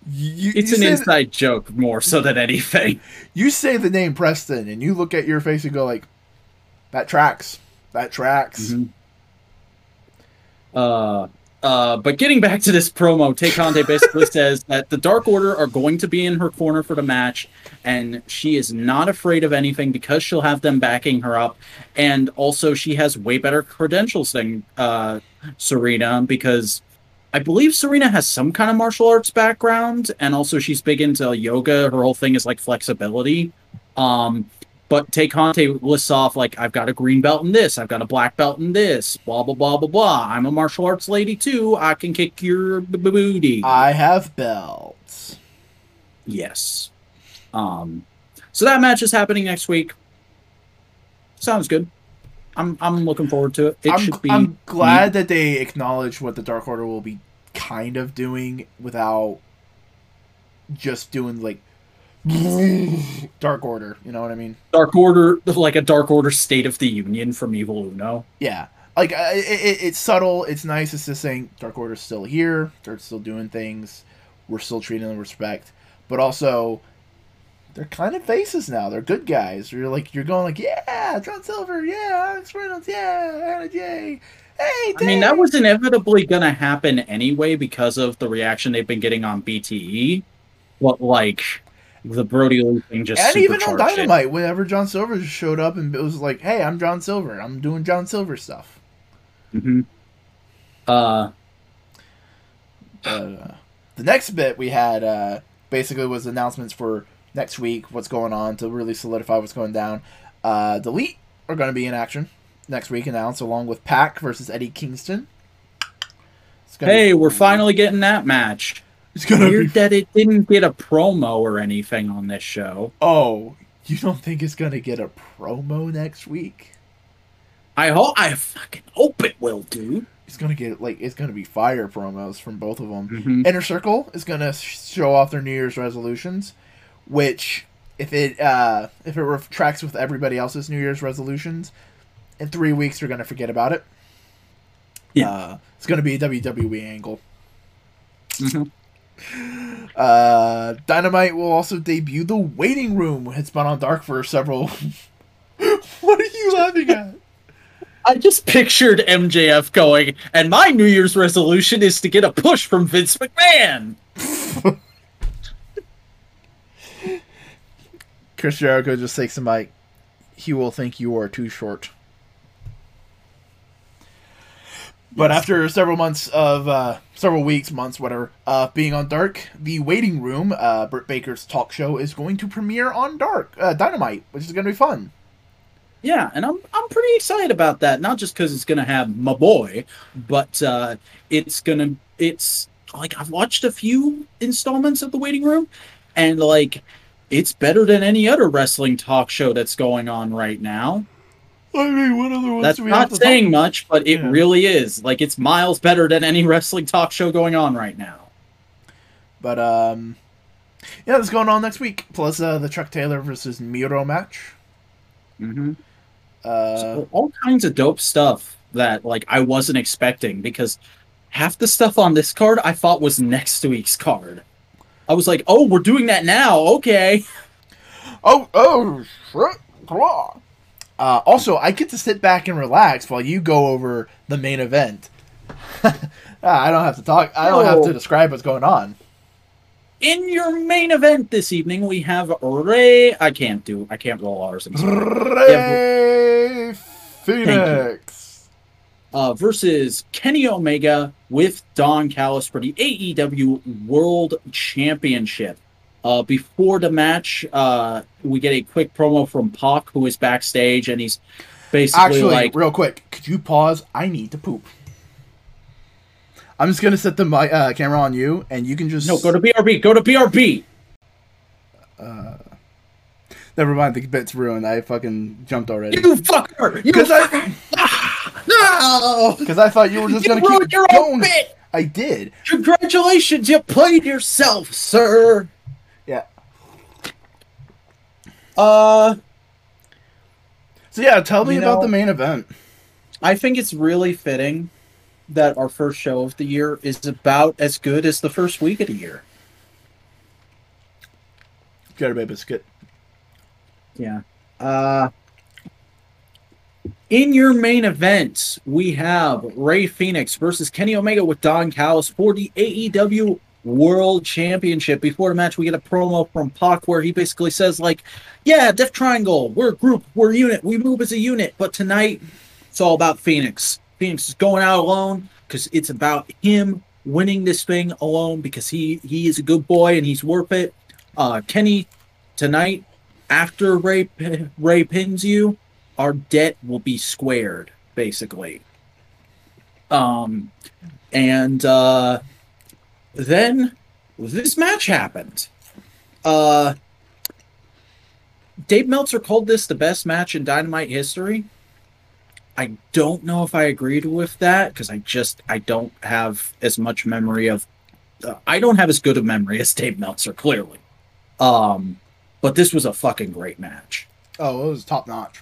you, it's you an inside that, joke more so than anything. You say the name Preston and you look at your face and go like, that tracks. That tracks. Mm-hmm. Uh, uh, but getting back to this promo, Tay Conte basically says that the Dark Order are going to be in her corner for the match, and she is not afraid of anything because she'll have them backing her up, and also she has way better credentials than uh, Serena, because I believe Serena has some kind of martial arts background, and also she's big into yoga. Her whole thing is like flexibility. Um, but Tay Conte lists off like, I've got a green belt in this, I've got a black belt in this, blah blah blah blah blah. I'm a martial arts lady too. I can kick your booty. I have belts. Yes. Um, so that match is happening next week. Sounds good. I'm I'm looking forward to it. It I'm, should be. I'm glad neat. that they acknowledge what the Dark Order will be kind of doing without just doing like Dark Order. You know what I mean? Dark Order, like a Dark Order State of the Union from Evil Uno. Yeah, like uh, it, it, it's subtle. It's nice. It's just saying Dark Order's still here. They're still doing things. We're still treating them with respect, but also, they're kind of faces now. They're good guys. You're like you're going like, yeah, John Silver, yeah, Alex Reynolds, yeah, yay, hey. Dave. I mean, that was inevitably gonna happen anyway because of the reaction they've been getting on B T E. What like the Brody Lee thing just and even on Dynamite, it. whenever John Silver just showed up and it was like, hey, I'm John Silver, I'm doing John Silver stuff. Mm-hmm. Uh. uh the next bit we had uh, basically was announcements for next week, what's going on to really solidify what's going down. Uh, the Elite are going to be in action next week, announced along with Pac versus Eddie Kingston. It's gonna hey, be- we're finally getting that match. It's gonna weird be- that it didn't get a promo or anything on this show. Oh, you don't think it's going to get a promo next week? I hope. I fucking hope it will, dude. It's gonna get like it's gonna be fire promos from both of them. Mm-hmm. Inner Circle is going to show off their New Year's resolutions. Which, if it uh, if it tracks with everybody else's New Year's resolutions, in three weeks you're going to forget about it. Yeah, uh, it's going to be a W W E angle. Mm-hmm. Uh, Dynamite will also debut the Waiting Room. It's been on Dark for several. What are you laughing at? I just pictured M J F going, and my New Year's resolution is to get a push from Vince McMahon. Chris Jericho just takes the mic. He will think you are too short. But yes. After several months of, uh, several weeks, months, whatever, uh, being on Dark, The Waiting Room, uh, Britt Baker's talk show, is going to premiere on Dark, uh, Dynamite, which is going to be fun. Yeah, and I'm I'm pretty excited about that. Not just because it's going to have my boy, but uh, it's going to, it's, like, I've watched a few installments of The Waiting Room, and, like, it's better than any other wrestling talk show that's going on right now. I mean, what other ones that's do we not have to saying talk? Much, but it yeah. really is. Like, it's miles better than any wrestling talk show going on right now. But, um... yeah, that's going on next week. Plus, uh, the Chuck Taylor versus Miro match. Mm-hmm. Uh, so, all kinds of dope stuff that, like, I wasn't expecting, because half the stuff on this card I thought was next week's card. I was like, oh, we're doing that now, okay. Oh, oh, shit. Uh, also, I get to sit back and relax while you go over the main event. I don't have to talk. I don't have to describe what's going on. In your main event this evening, we have Rey. I can't do. I can't roll R's. I'm sorry. Rey Fenix uh, versus Kenny Omega with Don Callis for the A E W World Championship. Uh, before the match, uh, we get a quick promo from Pac, who is backstage, and he's basically Actually, like... Actually, real quick, could you pause? I need to poop. I'm just going to set the uh, camera on you, and you can just... No, go to B R B! Go to B R B! Uh, never mind, the bit's ruined. I fucking jumped already. You fucker! You fucker! I... No! Because I thought you were just going to keep your going. Own bit! I did. Congratulations, you played yourself, sir! Yeah. Uh. So yeah, tell me about know, the main event. I think it's really fitting that our first show of the year is about as good as the first week of the year. Gotta be a biscuit. Yeah. Uh. In your main event, we have Rey Fenix versus Kenny Omega with Don Callis for the A E W World Championship. Before the match, we get a promo from Pac where he basically says, like, yeah, Death Triangle, we're a group, we're a unit, we move as a unit, but tonight it's all about Fenix. Fenix is going out alone because it's about him winning this thing alone, because he, he is a good boy and he's worth it. Uh, Kenny, tonight, after Rey, Rey pins you, our debt will be squared, basically. Um, and, uh, Then this match happened. Uh, Dave Meltzer called this the best match in Dynamite history. I don't know if I agreed with that, because I just I don't have as much memory of. Uh, I don't have as good a memory as Dave Meltzer, clearly. Um, but this was a fucking great match. Oh, it was top notch.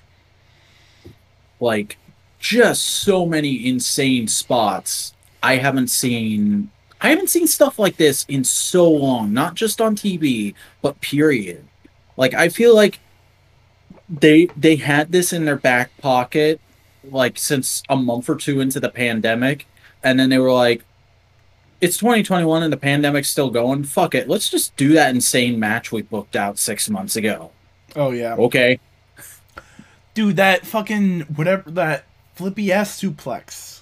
Like, just so many insane spots. I haven't seen. I haven't seen stuff like this in so long, not just on T V, but period. Like, I feel like they they had this in their back pocket, like, since a month or two into the pandemic, and then they were like, it's twenty twenty-one and the pandemic's still going, fuck it, let's just do that insane match we booked out six months ago. Oh, yeah. Okay. Dude, that fucking, whatever, that flippy-ass suplex.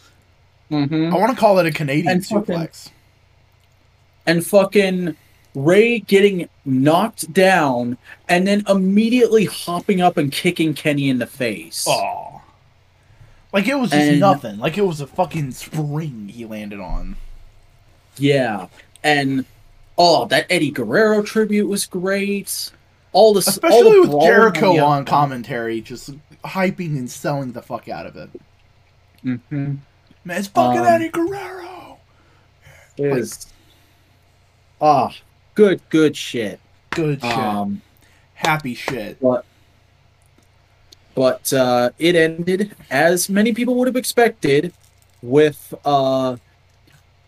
Mm-hmm. I want to call it a Canadian and suplex. Fucking, And fucking Rey getting knocked down and then immediately hopping up and kicking Kenny in the face. Oh, like it was just and, nothing. Like it was a fucking spring he landed on. Yeah, and oh, that Eddie Guerrero tribute was great. All this, especially all the with Jericho on commentary, just hyping and selling the fuck out of it. Mm-hmm. Man, it's fucking um, Eddie Guerrero. It like, is. Ah, oh, good, good shit. Good shit. Um, Happy shit. But, but uh, it ended, as many people would have expected, with uh,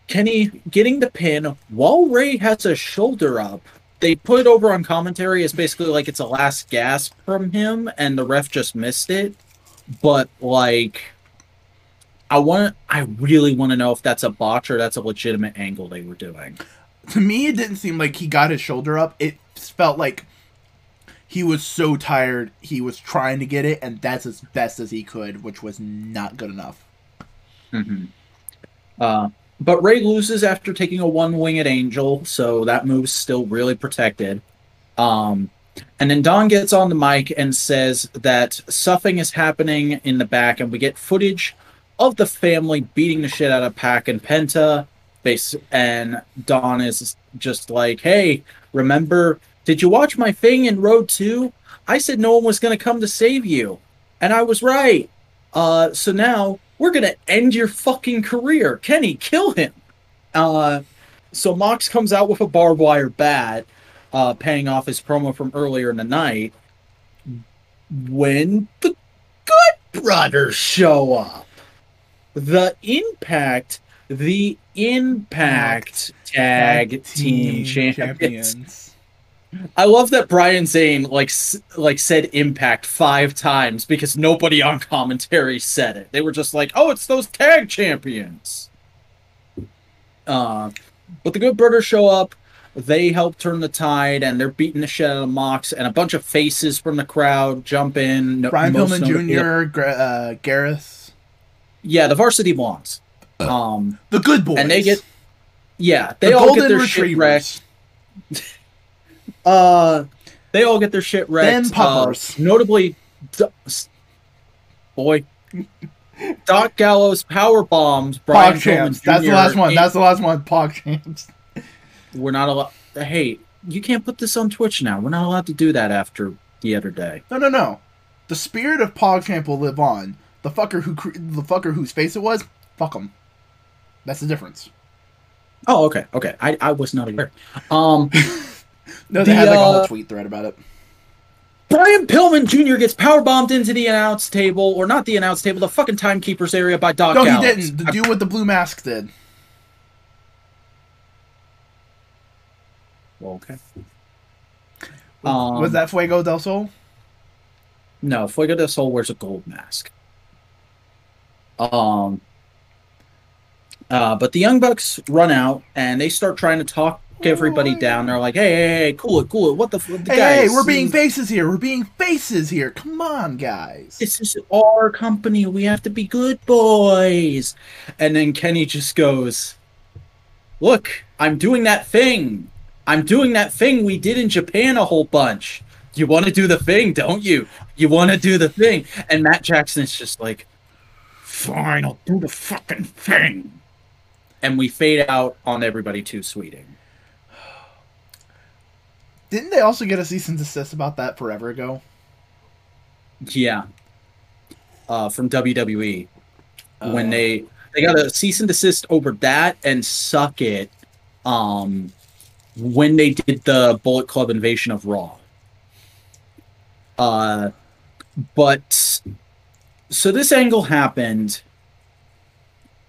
Kenny getting the pin while Rey has a shoulder up. They put it over on commentary as basically like it's a last gasp from him, and the ref just missed it. But, like... I want. I really want to know if that's a botch or that's a legitimate angle they were doing. To me, it didn't seem like he got his shoulder up. It felt like he was so tired, he was trying to get it, and that's as best as he could, which was not good enough. Mm-hmm. Uh, but Rey loses after taking a one-winged angel, so that move's still really protected. Um, and then Don gets on the mic and says that stuffing is happening in the back, and we get footage of the family beating the shit out of Pac and Penta. And Don is just like, hey, remember did you watch my thing in Road two? I said no one was going to come to save you. And I was right. Uh, so now we're going to end your fucking career. Kenny, kill him. Uh, so Mox comes out with a barbed wire bat, uh, paying off his promo from earlier in the night, when the Good Brothers show up. The Impact, the Impact Tag, Tag Team, Team Champions. Champions. I love that Brian Zane like like said Impact five times because nobody on commentary said it. They were just like, "Oh, it's those tag champions." Uh, but the Good Brothers show up. They help turn the tide, and they're beating the shit out of Mox. And a bunch of faces from the crowd jump in. No, Brian Pillman Junior, Gra- uh, Gareth. Yeah, the Varsity Blondes. Um, the Good Boys. And they get. Yeah, they the all get their retrievers. Shit wrecked. Uh, they all get their shit wrecked. Uh, notably, D- boy, Doc Gallows power bombs Brian Pillman Junior That's the last one. In- That's the last one. Pog champs. We're not allowed. Hey, you can't put this on Twitch now. We're not allowed to do that after the other day. No, no, no. The spirit of Pog champ will live on. The fucker who cre- the fucker whose face it was. Fuck him. That's the difference. Oh, okay, okay. I I was not aware. Um. No, they the, had like a whole tweet thread about it. Brian Pillman Junior gets powerbombed into the announce table, or not the announce table, the fucking timekeeper's area by Doc No, Gallows. He didn't. The I... dude with the blue mask did. Well, okay. Um, Was that Fuego del Sol? No, Fuego del Sol wears a gold mask. Um. Uh, but the Young Bucks run out, and they start trying to talk everybody down. They're like, hey, hey, hey, cool it, cool it. What the fuck? Hey, guys, hey, we're being faces here. We're being faces here. Come on, guys. This is our company. We have to be good boys. And then Kenny just goes, look, I'm doing that thing. I'm doing that thing we did in Japan a whole bunch. You want to do the thing, don't you? You want to do the thing. And Matt Jackson is just like, fine, I'll do the fucking thing. And we fade out on everybody too sweeting. Didn't they also get a cease and desist about that forever ago? Yeah. Uh, from W W E. Uh, when they they got a cease and desist over that and Suck It um, when they did the Bullet Club invasion of Raw. Uh, but so this angle happened,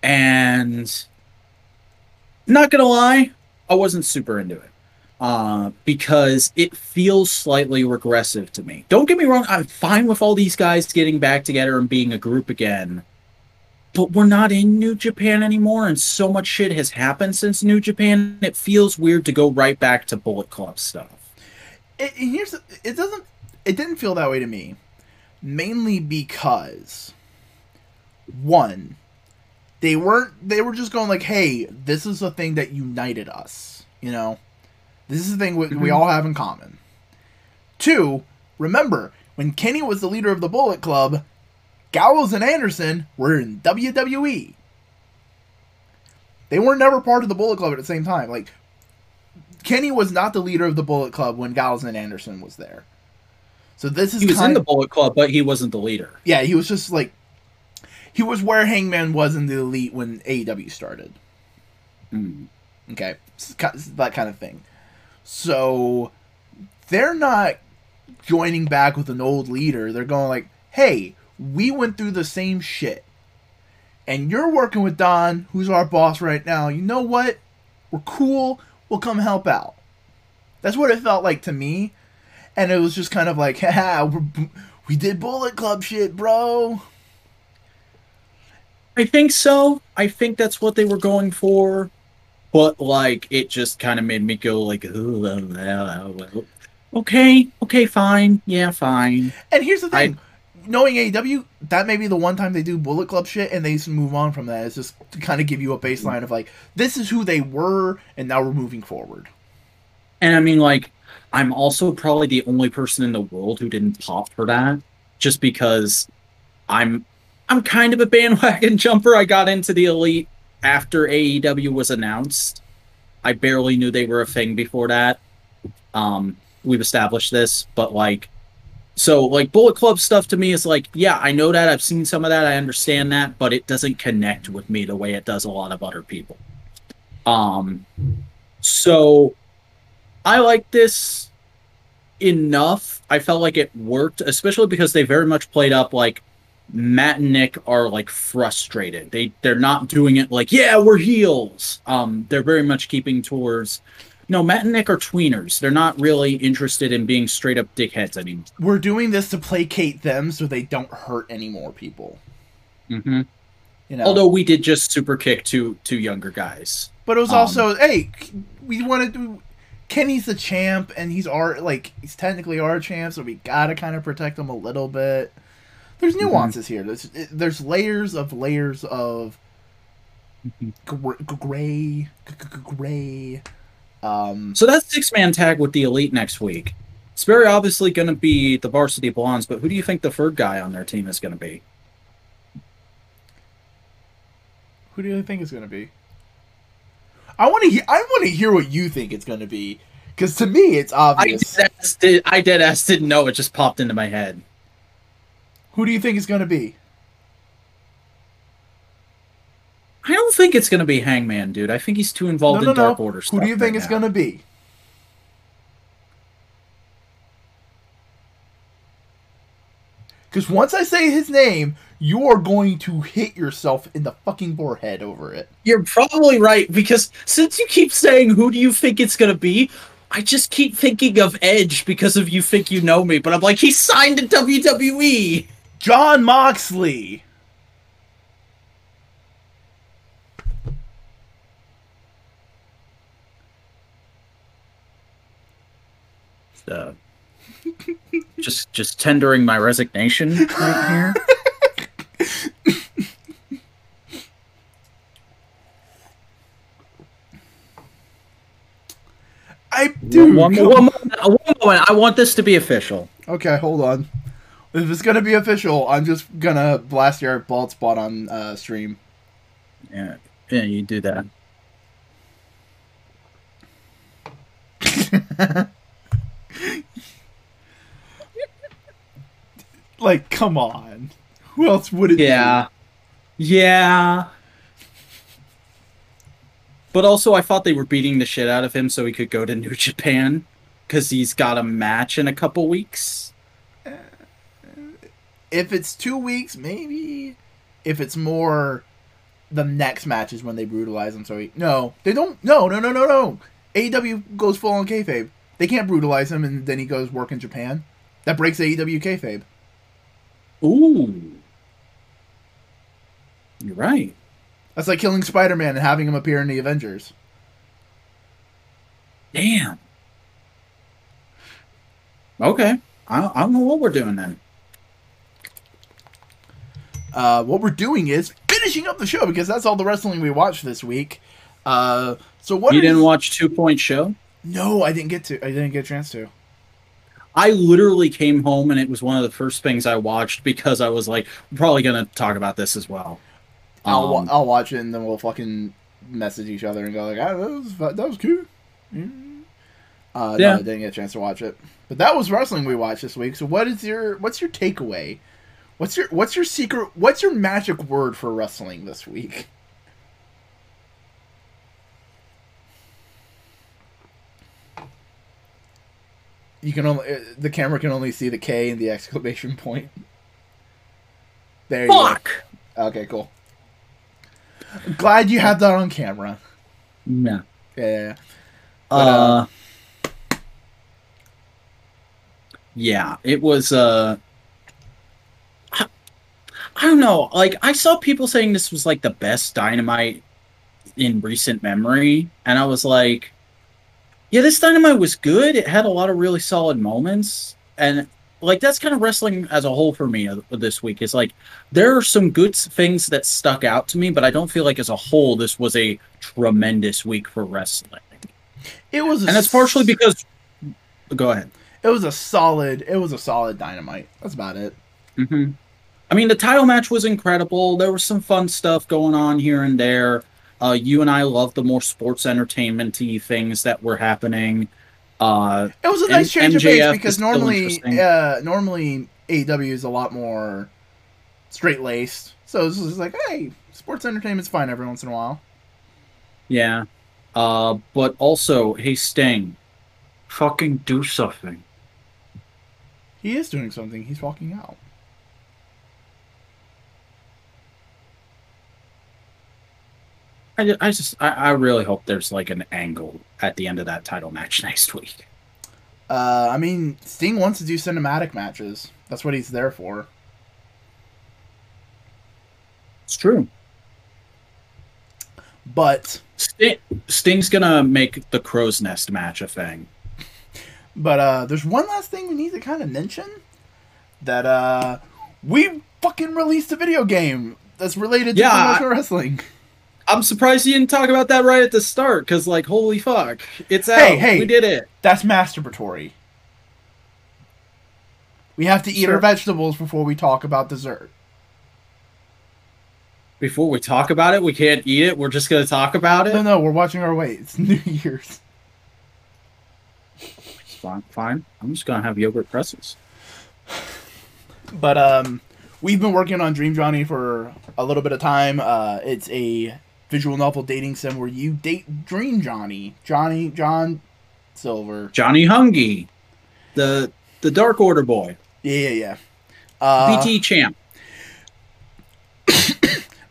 and not gonna lie, I wasn't super into it. Uh, because it feels slightly regressive to me. Don't get me wrong, I'm fine with all these guys getting back together and being a group again. But we're not in New Japan anymore, and so much shit has happened since New Japan, it feels weird to go right back to Bullet Club stuff. It, here's, it doesn't, it didn't feel that way to me. Mainly because, one, they weren't, they were just going like, hey, this is the thing that united us, you know? This is the thing we, we all have in common. Two, remember, when Kenny was the leader of the Bullet Club, Gallows and Anderson were in W W E. They were never part of the Bullet Club at the same time. Like, Kenny was not the leader of the Bullet Club when Gallows and Anderson was there. So this is he was kind in the Bullet Club, but he wasn't the leader. Yeah, he was just like, he was where Hangman was in the Elite when A E W started. Mm. Okay, that kind of thing. So, they're not joining back with an old leader. They're going like, hey, we went through the same shit. And you're working with Don, who's our boss right now. You know what? We're cool. We'll come help out. That's what it felt like to me. And it was just kind of like, haha, we're, we did Bullet Club shit, bro. I think so. I think that's what they were going for. But, like, it just kind of made me go, like, okay, okay, fine. Yeah, fine. And here's the thing. I, knowing A E W, that may be the one time they do Bullet Club shit and they move on from that. It's just to kind of give you a baseline of, like, this is who they were and now we're moving forward. And, I mean, like, I'm also probably the only person in the world who didn't pop for that. Just because I'm, I'm kind of a bandwagon jumper. I got into the Elite after A E W was announced. I barely knew they were a thing before that. Um, We've established this, but like, so like Bullet Club stuff to me is like, yeah, I know that. I've seen some of that. I understand that, but it doesn't connect with me the way it does a lot of other people. Um, so I like this enough. I felt like it worked, especially because they very much played up like Matt and Nick are like frustrated. They they're not doing it like, yeah, we're heels. Um, they're very much keeping towards. No, Matt and Nick are tweeners. They're not really interested in being straight-up dickheads anymore. We're doing this to placate them so they don't hurt any more people. Mm-hmm. You know? Although we did just super kick two, two younger guys. But it was also, um, hey, we want to do... Kenny's the champ, and he's our, like, he's technically our champ, so we gotta kind of protect him a little bit. There's nuances mm-hmm. here. There's, there's layers of layers of gray, gray... Um, so that's six-man tag with the Elite next week. It's very obviously going to be the Varsity Blondes, but who do you think the third guy on their team is going to be? Who do you think it's going to be? I want to hear. I want to hear what you think it's going to be, because to me, it's obvious. I dead ass did, I dead ass didn't know. It just popped into my head. Who do you think it's going to be? I don't think it's going to be Hangman, dude. I think he's too involved no, no, in Dark no. Order stuff. Who do you think right it's going to be? Because once I say his name, you're going to hit yourself in the fucking forehead over it. You're probably right, because since you keep saying, who do you think it's going to be? I just keep thinking of Edge because of You Think You Know Me, but I'm like, he signed to W W E! John Moxley! Uh, just just tendering my resignation right here. I do. One, one, one, moment, one moment. I want this to be official. Okay, hold on. If it's going to be official, I'm just going to blast your bald spot on uh, stream. Yeah, yeah, you do that. Like, come on. Who else would it yeah. be? Yeah. Yeah. But also, I thought they were beating the shit out of him so he could go to New Japan. Because he's got a match in a couple weeks. Uh, if it's two weeks, maybe. If it's more, the next match is when they brutalize him. So he, no, they don't. No, no, no, no, no. A E W goes full on kayfabe. They can't brutalize him and then he goes work in Japan. That breaks A E W kayfabe. Ooh. You're right. That's like killing Spider-Man and having him appear in the Avengers. Damn. Okay. I don't, I don't know what we're doing then. Uh, what we're doing is finishing up the show because that's all the wrestling we watched this week. Uh, so what? You didn't th- watch Two Point Show? No, I didn't get to. I didn't get a chance to. I literally came home and it was one of the first things I watched because I was like, I'm probably going to talk about this as well. Um, I'll, wa- I'll watch it and then we'll fucking message each other and go like, oh, that was, that was cute. Mm-hmm. Uh, yeah. No, I didn't get a chance to watch it. But that was wrestling we watched this week. So what is your, what's your takeaway? What's your, what's your secret, what's your magic word for wrestling this week? You can only the camera can only see the K and the exclamation point. There you Fuck. go. Okay, cool. I'm glad you have that on camera. No. Yeah. Yeah. yeah. But, uh, uh. Yeah, it was. Uh. I, I don't know. Like I saw people saying this was like the best Dynamite in recent memory, and I was like. Yeah, this Dynamite was good. It had a lot of really solid moments. And, like, that's kind of wrestling as a whole for me this week. It's like, there are some good things that stuck out to me, but I don't feel like as a whole this was a tremendous week for wrestling. It was, a And that's partially because... Go ahead. It was a solid... It was a solid Dynamite. That's about it. Mm-hmm. I mean, the title match was incredible. There was some fun stuff going on here and there. Uh, you and I love the more sports entertainment-y things that were happening. Uh, it was a nice M- change of pace because normally, uh, normally A E W is a lot more straight laced. So this is like, hey, sports entertainment's fine every once in a while. Yeah, uh, but also, hey Sting, fucking do something. He is doing something. He's walking out. I, I just I, I really hope there's like an angle at the end of that title match next week. Uh, I mean, Sting wants to do cinematic matches. That's what he's there for. It's true. But Sting, Sting's gonna make the crow's nest match a thing. But uh, there's one last thing we need to kind of mention, that uh, we fucking released a video game that's related to yeah, professional wrestling. I'm surprised you didn't talk about that right at the start, because, like, holy fuck. It's out. Hey, hey, we did it. That's masturbatory. We have to eat sure. our vegetables before we talk about dessert. Before we talk about it? We can't eat it? We're just going to talk about it? No, no, we're watching our weight. It's New Year's. Fine, fine. I'm just going to have yogurt pretzels. But, um, we've been working on Dream Johnny for a little bit of time. Uh, it's a visual novel dating sim where you date Dream Johnny. Johnny, John Silver. Johnny Hungy. The the Dark Order boy. Yeah, yeah, yeah. Uh, B T champ.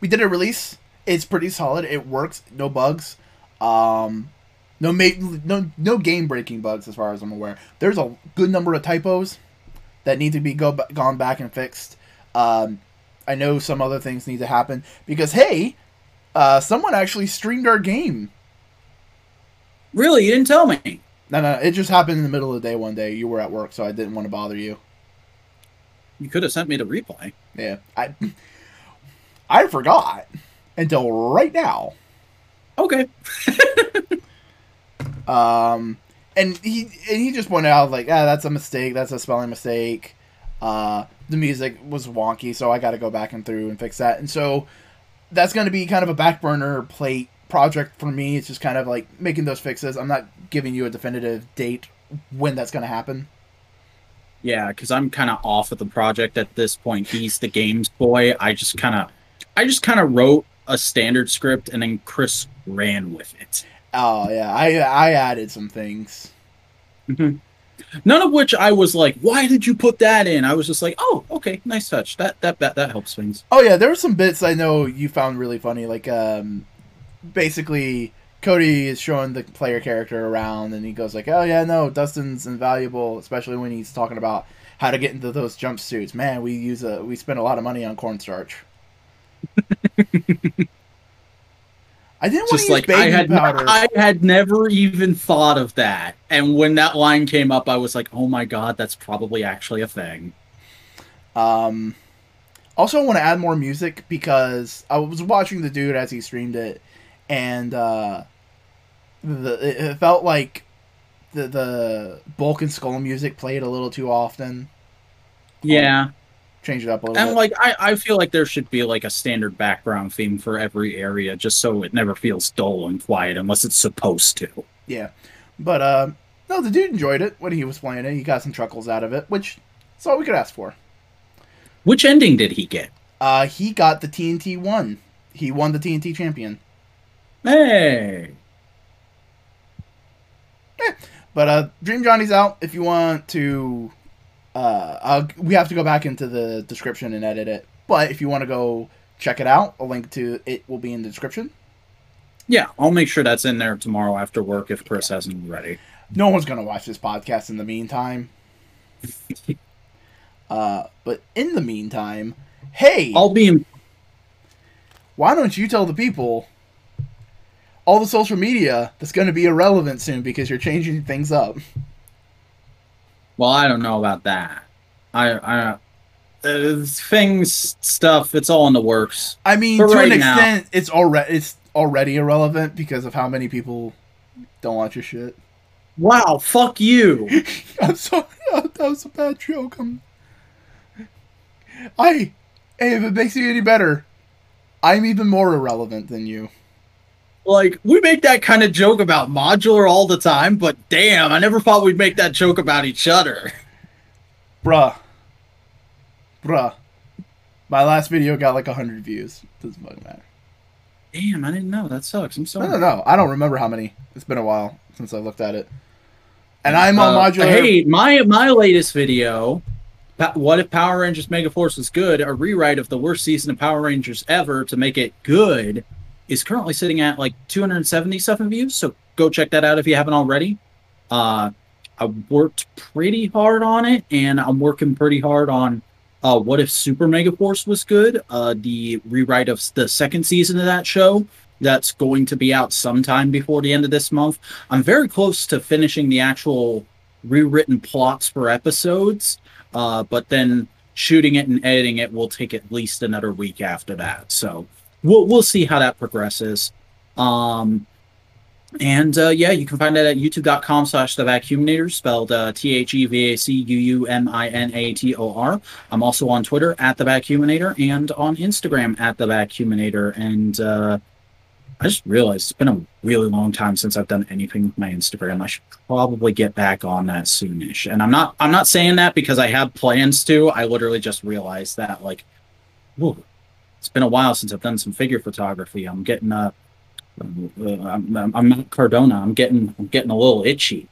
We did a release. It's pretty solid. It works. No bugs. Um, no ma- no no game breaking bugs as far as I'm aware. There's a good number of typos that need to be go b- gone back and fixed. Um, I know some other things need to happen because hey, uh, someone actually streamed our game. Really? You didn't tell me. No, no, it just happened in the middle of the day one day. You were at work, so I didn't want to bother you. You could have sent me the replay. Yeah, I. I forgot until right now. Okay. um, and he and he just pointed out like, ah, that's a mistake. That's a spelling mistake. Uh, the music was wonky, so I got to go back and through and fix that. And so that's going to be kind of a back burner plate project for me. It's just kind of like making those fixes. I'm not giving you a definitive date when that's going to happen. Yeah, because I'm kind of off of the project at this point. He's the games boy. I just kind of. I just kind of wrote a standard script, and then Chris ran with it. Oh, yeah. I I added some things. Mm-hmm. None of which I was like, why did you put that in? I was just like, oh, okay, nice touch. That that that, that helps things. Oh, yeah. There were some bits I know you found really funny. Like, um, basically, Cody is showing the player character around, and he goes like, oh, yeah, no, Dustin's invaluable, especially when he's talking about how to get into those jumpsuits. Man, we use a we spend a lot of money on cornstarch. I didn't want to like, use baby I had powder. Not, I had never even thought of that, and when that line came up, I was like, "Oh my god, that's probably actually a thing." Um, also, I want to add more music because I was watching the dude as he streamed it, and uh, the it felt like the the Bulk and Skull music played a little too often. Yeah. Um, Change it up a little and, bit. And, like, I, I feel like there should be, like, a standard background theme for every area just so it never feels dull and quiet unless it's supposed to. Yeah. But, uh, no, the dude enjoyed it when he was playing it. He got some chuckles out of it, which is all we could ask for. Which ending did he get? Uh, he got the T N T one. He won the T N T champion. Hey! Yeah. But, uh, Dream Johnny's out. If you want to... Uh, I'll, we have to go back into the description and edit it. But if you want to go check it out, a link to it will be in the description. Yeah, I'll make sure that's in there tomorrow after work if Chris yeah. hasn't already. No one's going to watch this podcast in the meantime. uh, but in the meantime, hey! I'll be... In- why don't you tell the people all the social media that's going to be irrelevant soon because you're changing things up. Well, I don't know about that. I, I, uh, things, stuff, it's all in the works. I mean, but to right an extent, now, it's already it's already irrelevant because of how many people don't watch your shit. Wow, fuck you! I'm sorry, that was a bad joke. I'm... I, hey, if it makes you any better, I'm even more irrelevant than you. Like, we make that kind of joke about Modular all the time, but damn, I never thought we'd make that joke about each other. Bruh. Bruh. My last video got like one hundred views. Doesn't fucking matter. Damn, I didn't know. That sucks. I'm sorry. I don't know. I don't remember how many. It's been a while since I looked at it. And I'm on uh, Modular. Hey, my, my latest video, What If Power Rangers Megaforce Was Good? A rewrite of the worst season of Power Rangers ever to make it good, is currently sitting at like two hundred seventy-seven views, so go check that out if you haven't already. Uh, I worked pretty hard on it, and I'm working pretty hard on uh, What If Super Megaforce Was Good, uh, the rewrite of the second season of that show that's going to be out sometime before the end of this month. I'm very close to finishing the actual rewritten plots for episodes, uh, but then shooting it and editing it will take at least another week after that, so... We'll, we'll see how that progresses. Um, and, uh, yeah, you can find that at youtube.com slash The Vacuuminator, spelled uh, T H E V A C U U M I N A T O R. I'm also on Twitter at The Vacuuminator and on Instagram at The Vacuuminator. And uh, I just realized it's been a really long time since I've done anything with my Instagram. I should probably get back on that soonish. And I'm not, I'm not saying that because I have plans to. I literally just realized that, like, whoa. It's been a while since I've done some figure photography. I'm getting uh, I'm, I'm, I'm not Cardona. I'm getting, I'm getting a little itchy.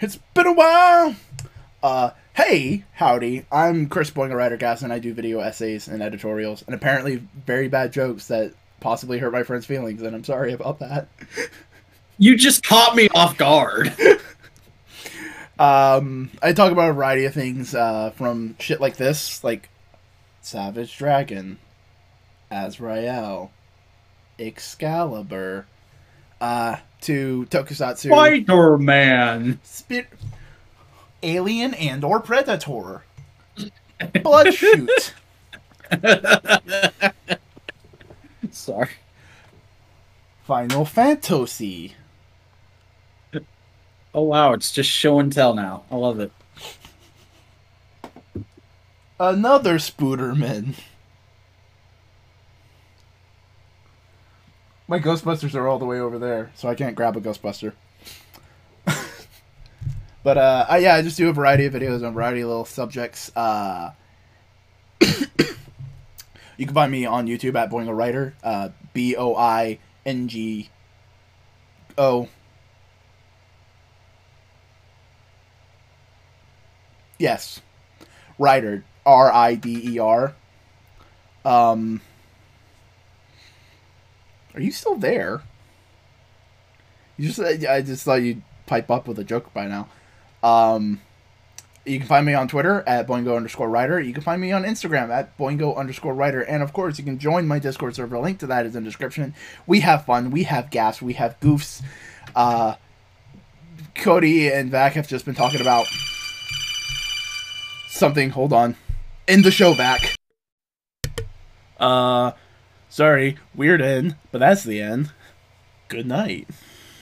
It's been a while. Uh, hey, howdy. I'm Chris Boing, a writer cast, and I do video essays and editorials, and apparently very bad jokes that possibly hurt my friend's feelings, and I'm sorry about that. You just caught me off guard. um, I talk about a variety of things, uh, from shit like this, like. Savage Dragon, Azrael, Excalibur, uh, to Tokusatsu, Spider-Man, Sp- Alien and or Predator, Bloodshoot. Sorry. Final Fantasy. Oh wow, it's just show and tell now. I love it. Another Spooderman. My Ghostbusters are all the way over there, so I can't grab a Ghostbuster. But, uh, I, yeah, I just do a variety of videos on a variety of little subjects. Uh, you can find me on YouTube at Boingo Writer. Uh, B O I N G O. Yes. Rider, R I D E R. Um, are you still there? You just, I just thought you'd pipe up with a joke by now. Um, you can find me on Twitter at Boingo underscore Rider. You can find me on Instagram at Boingo underscore Rider. And, of course, you can join my Discord server. A link to that is in the description. We have fun. We have gaffes. We have goofs. Uh, Cody and Vac have just been talking about... something, hold on. End the show back. Uh, sorry, weird end, but that's the end. Good night.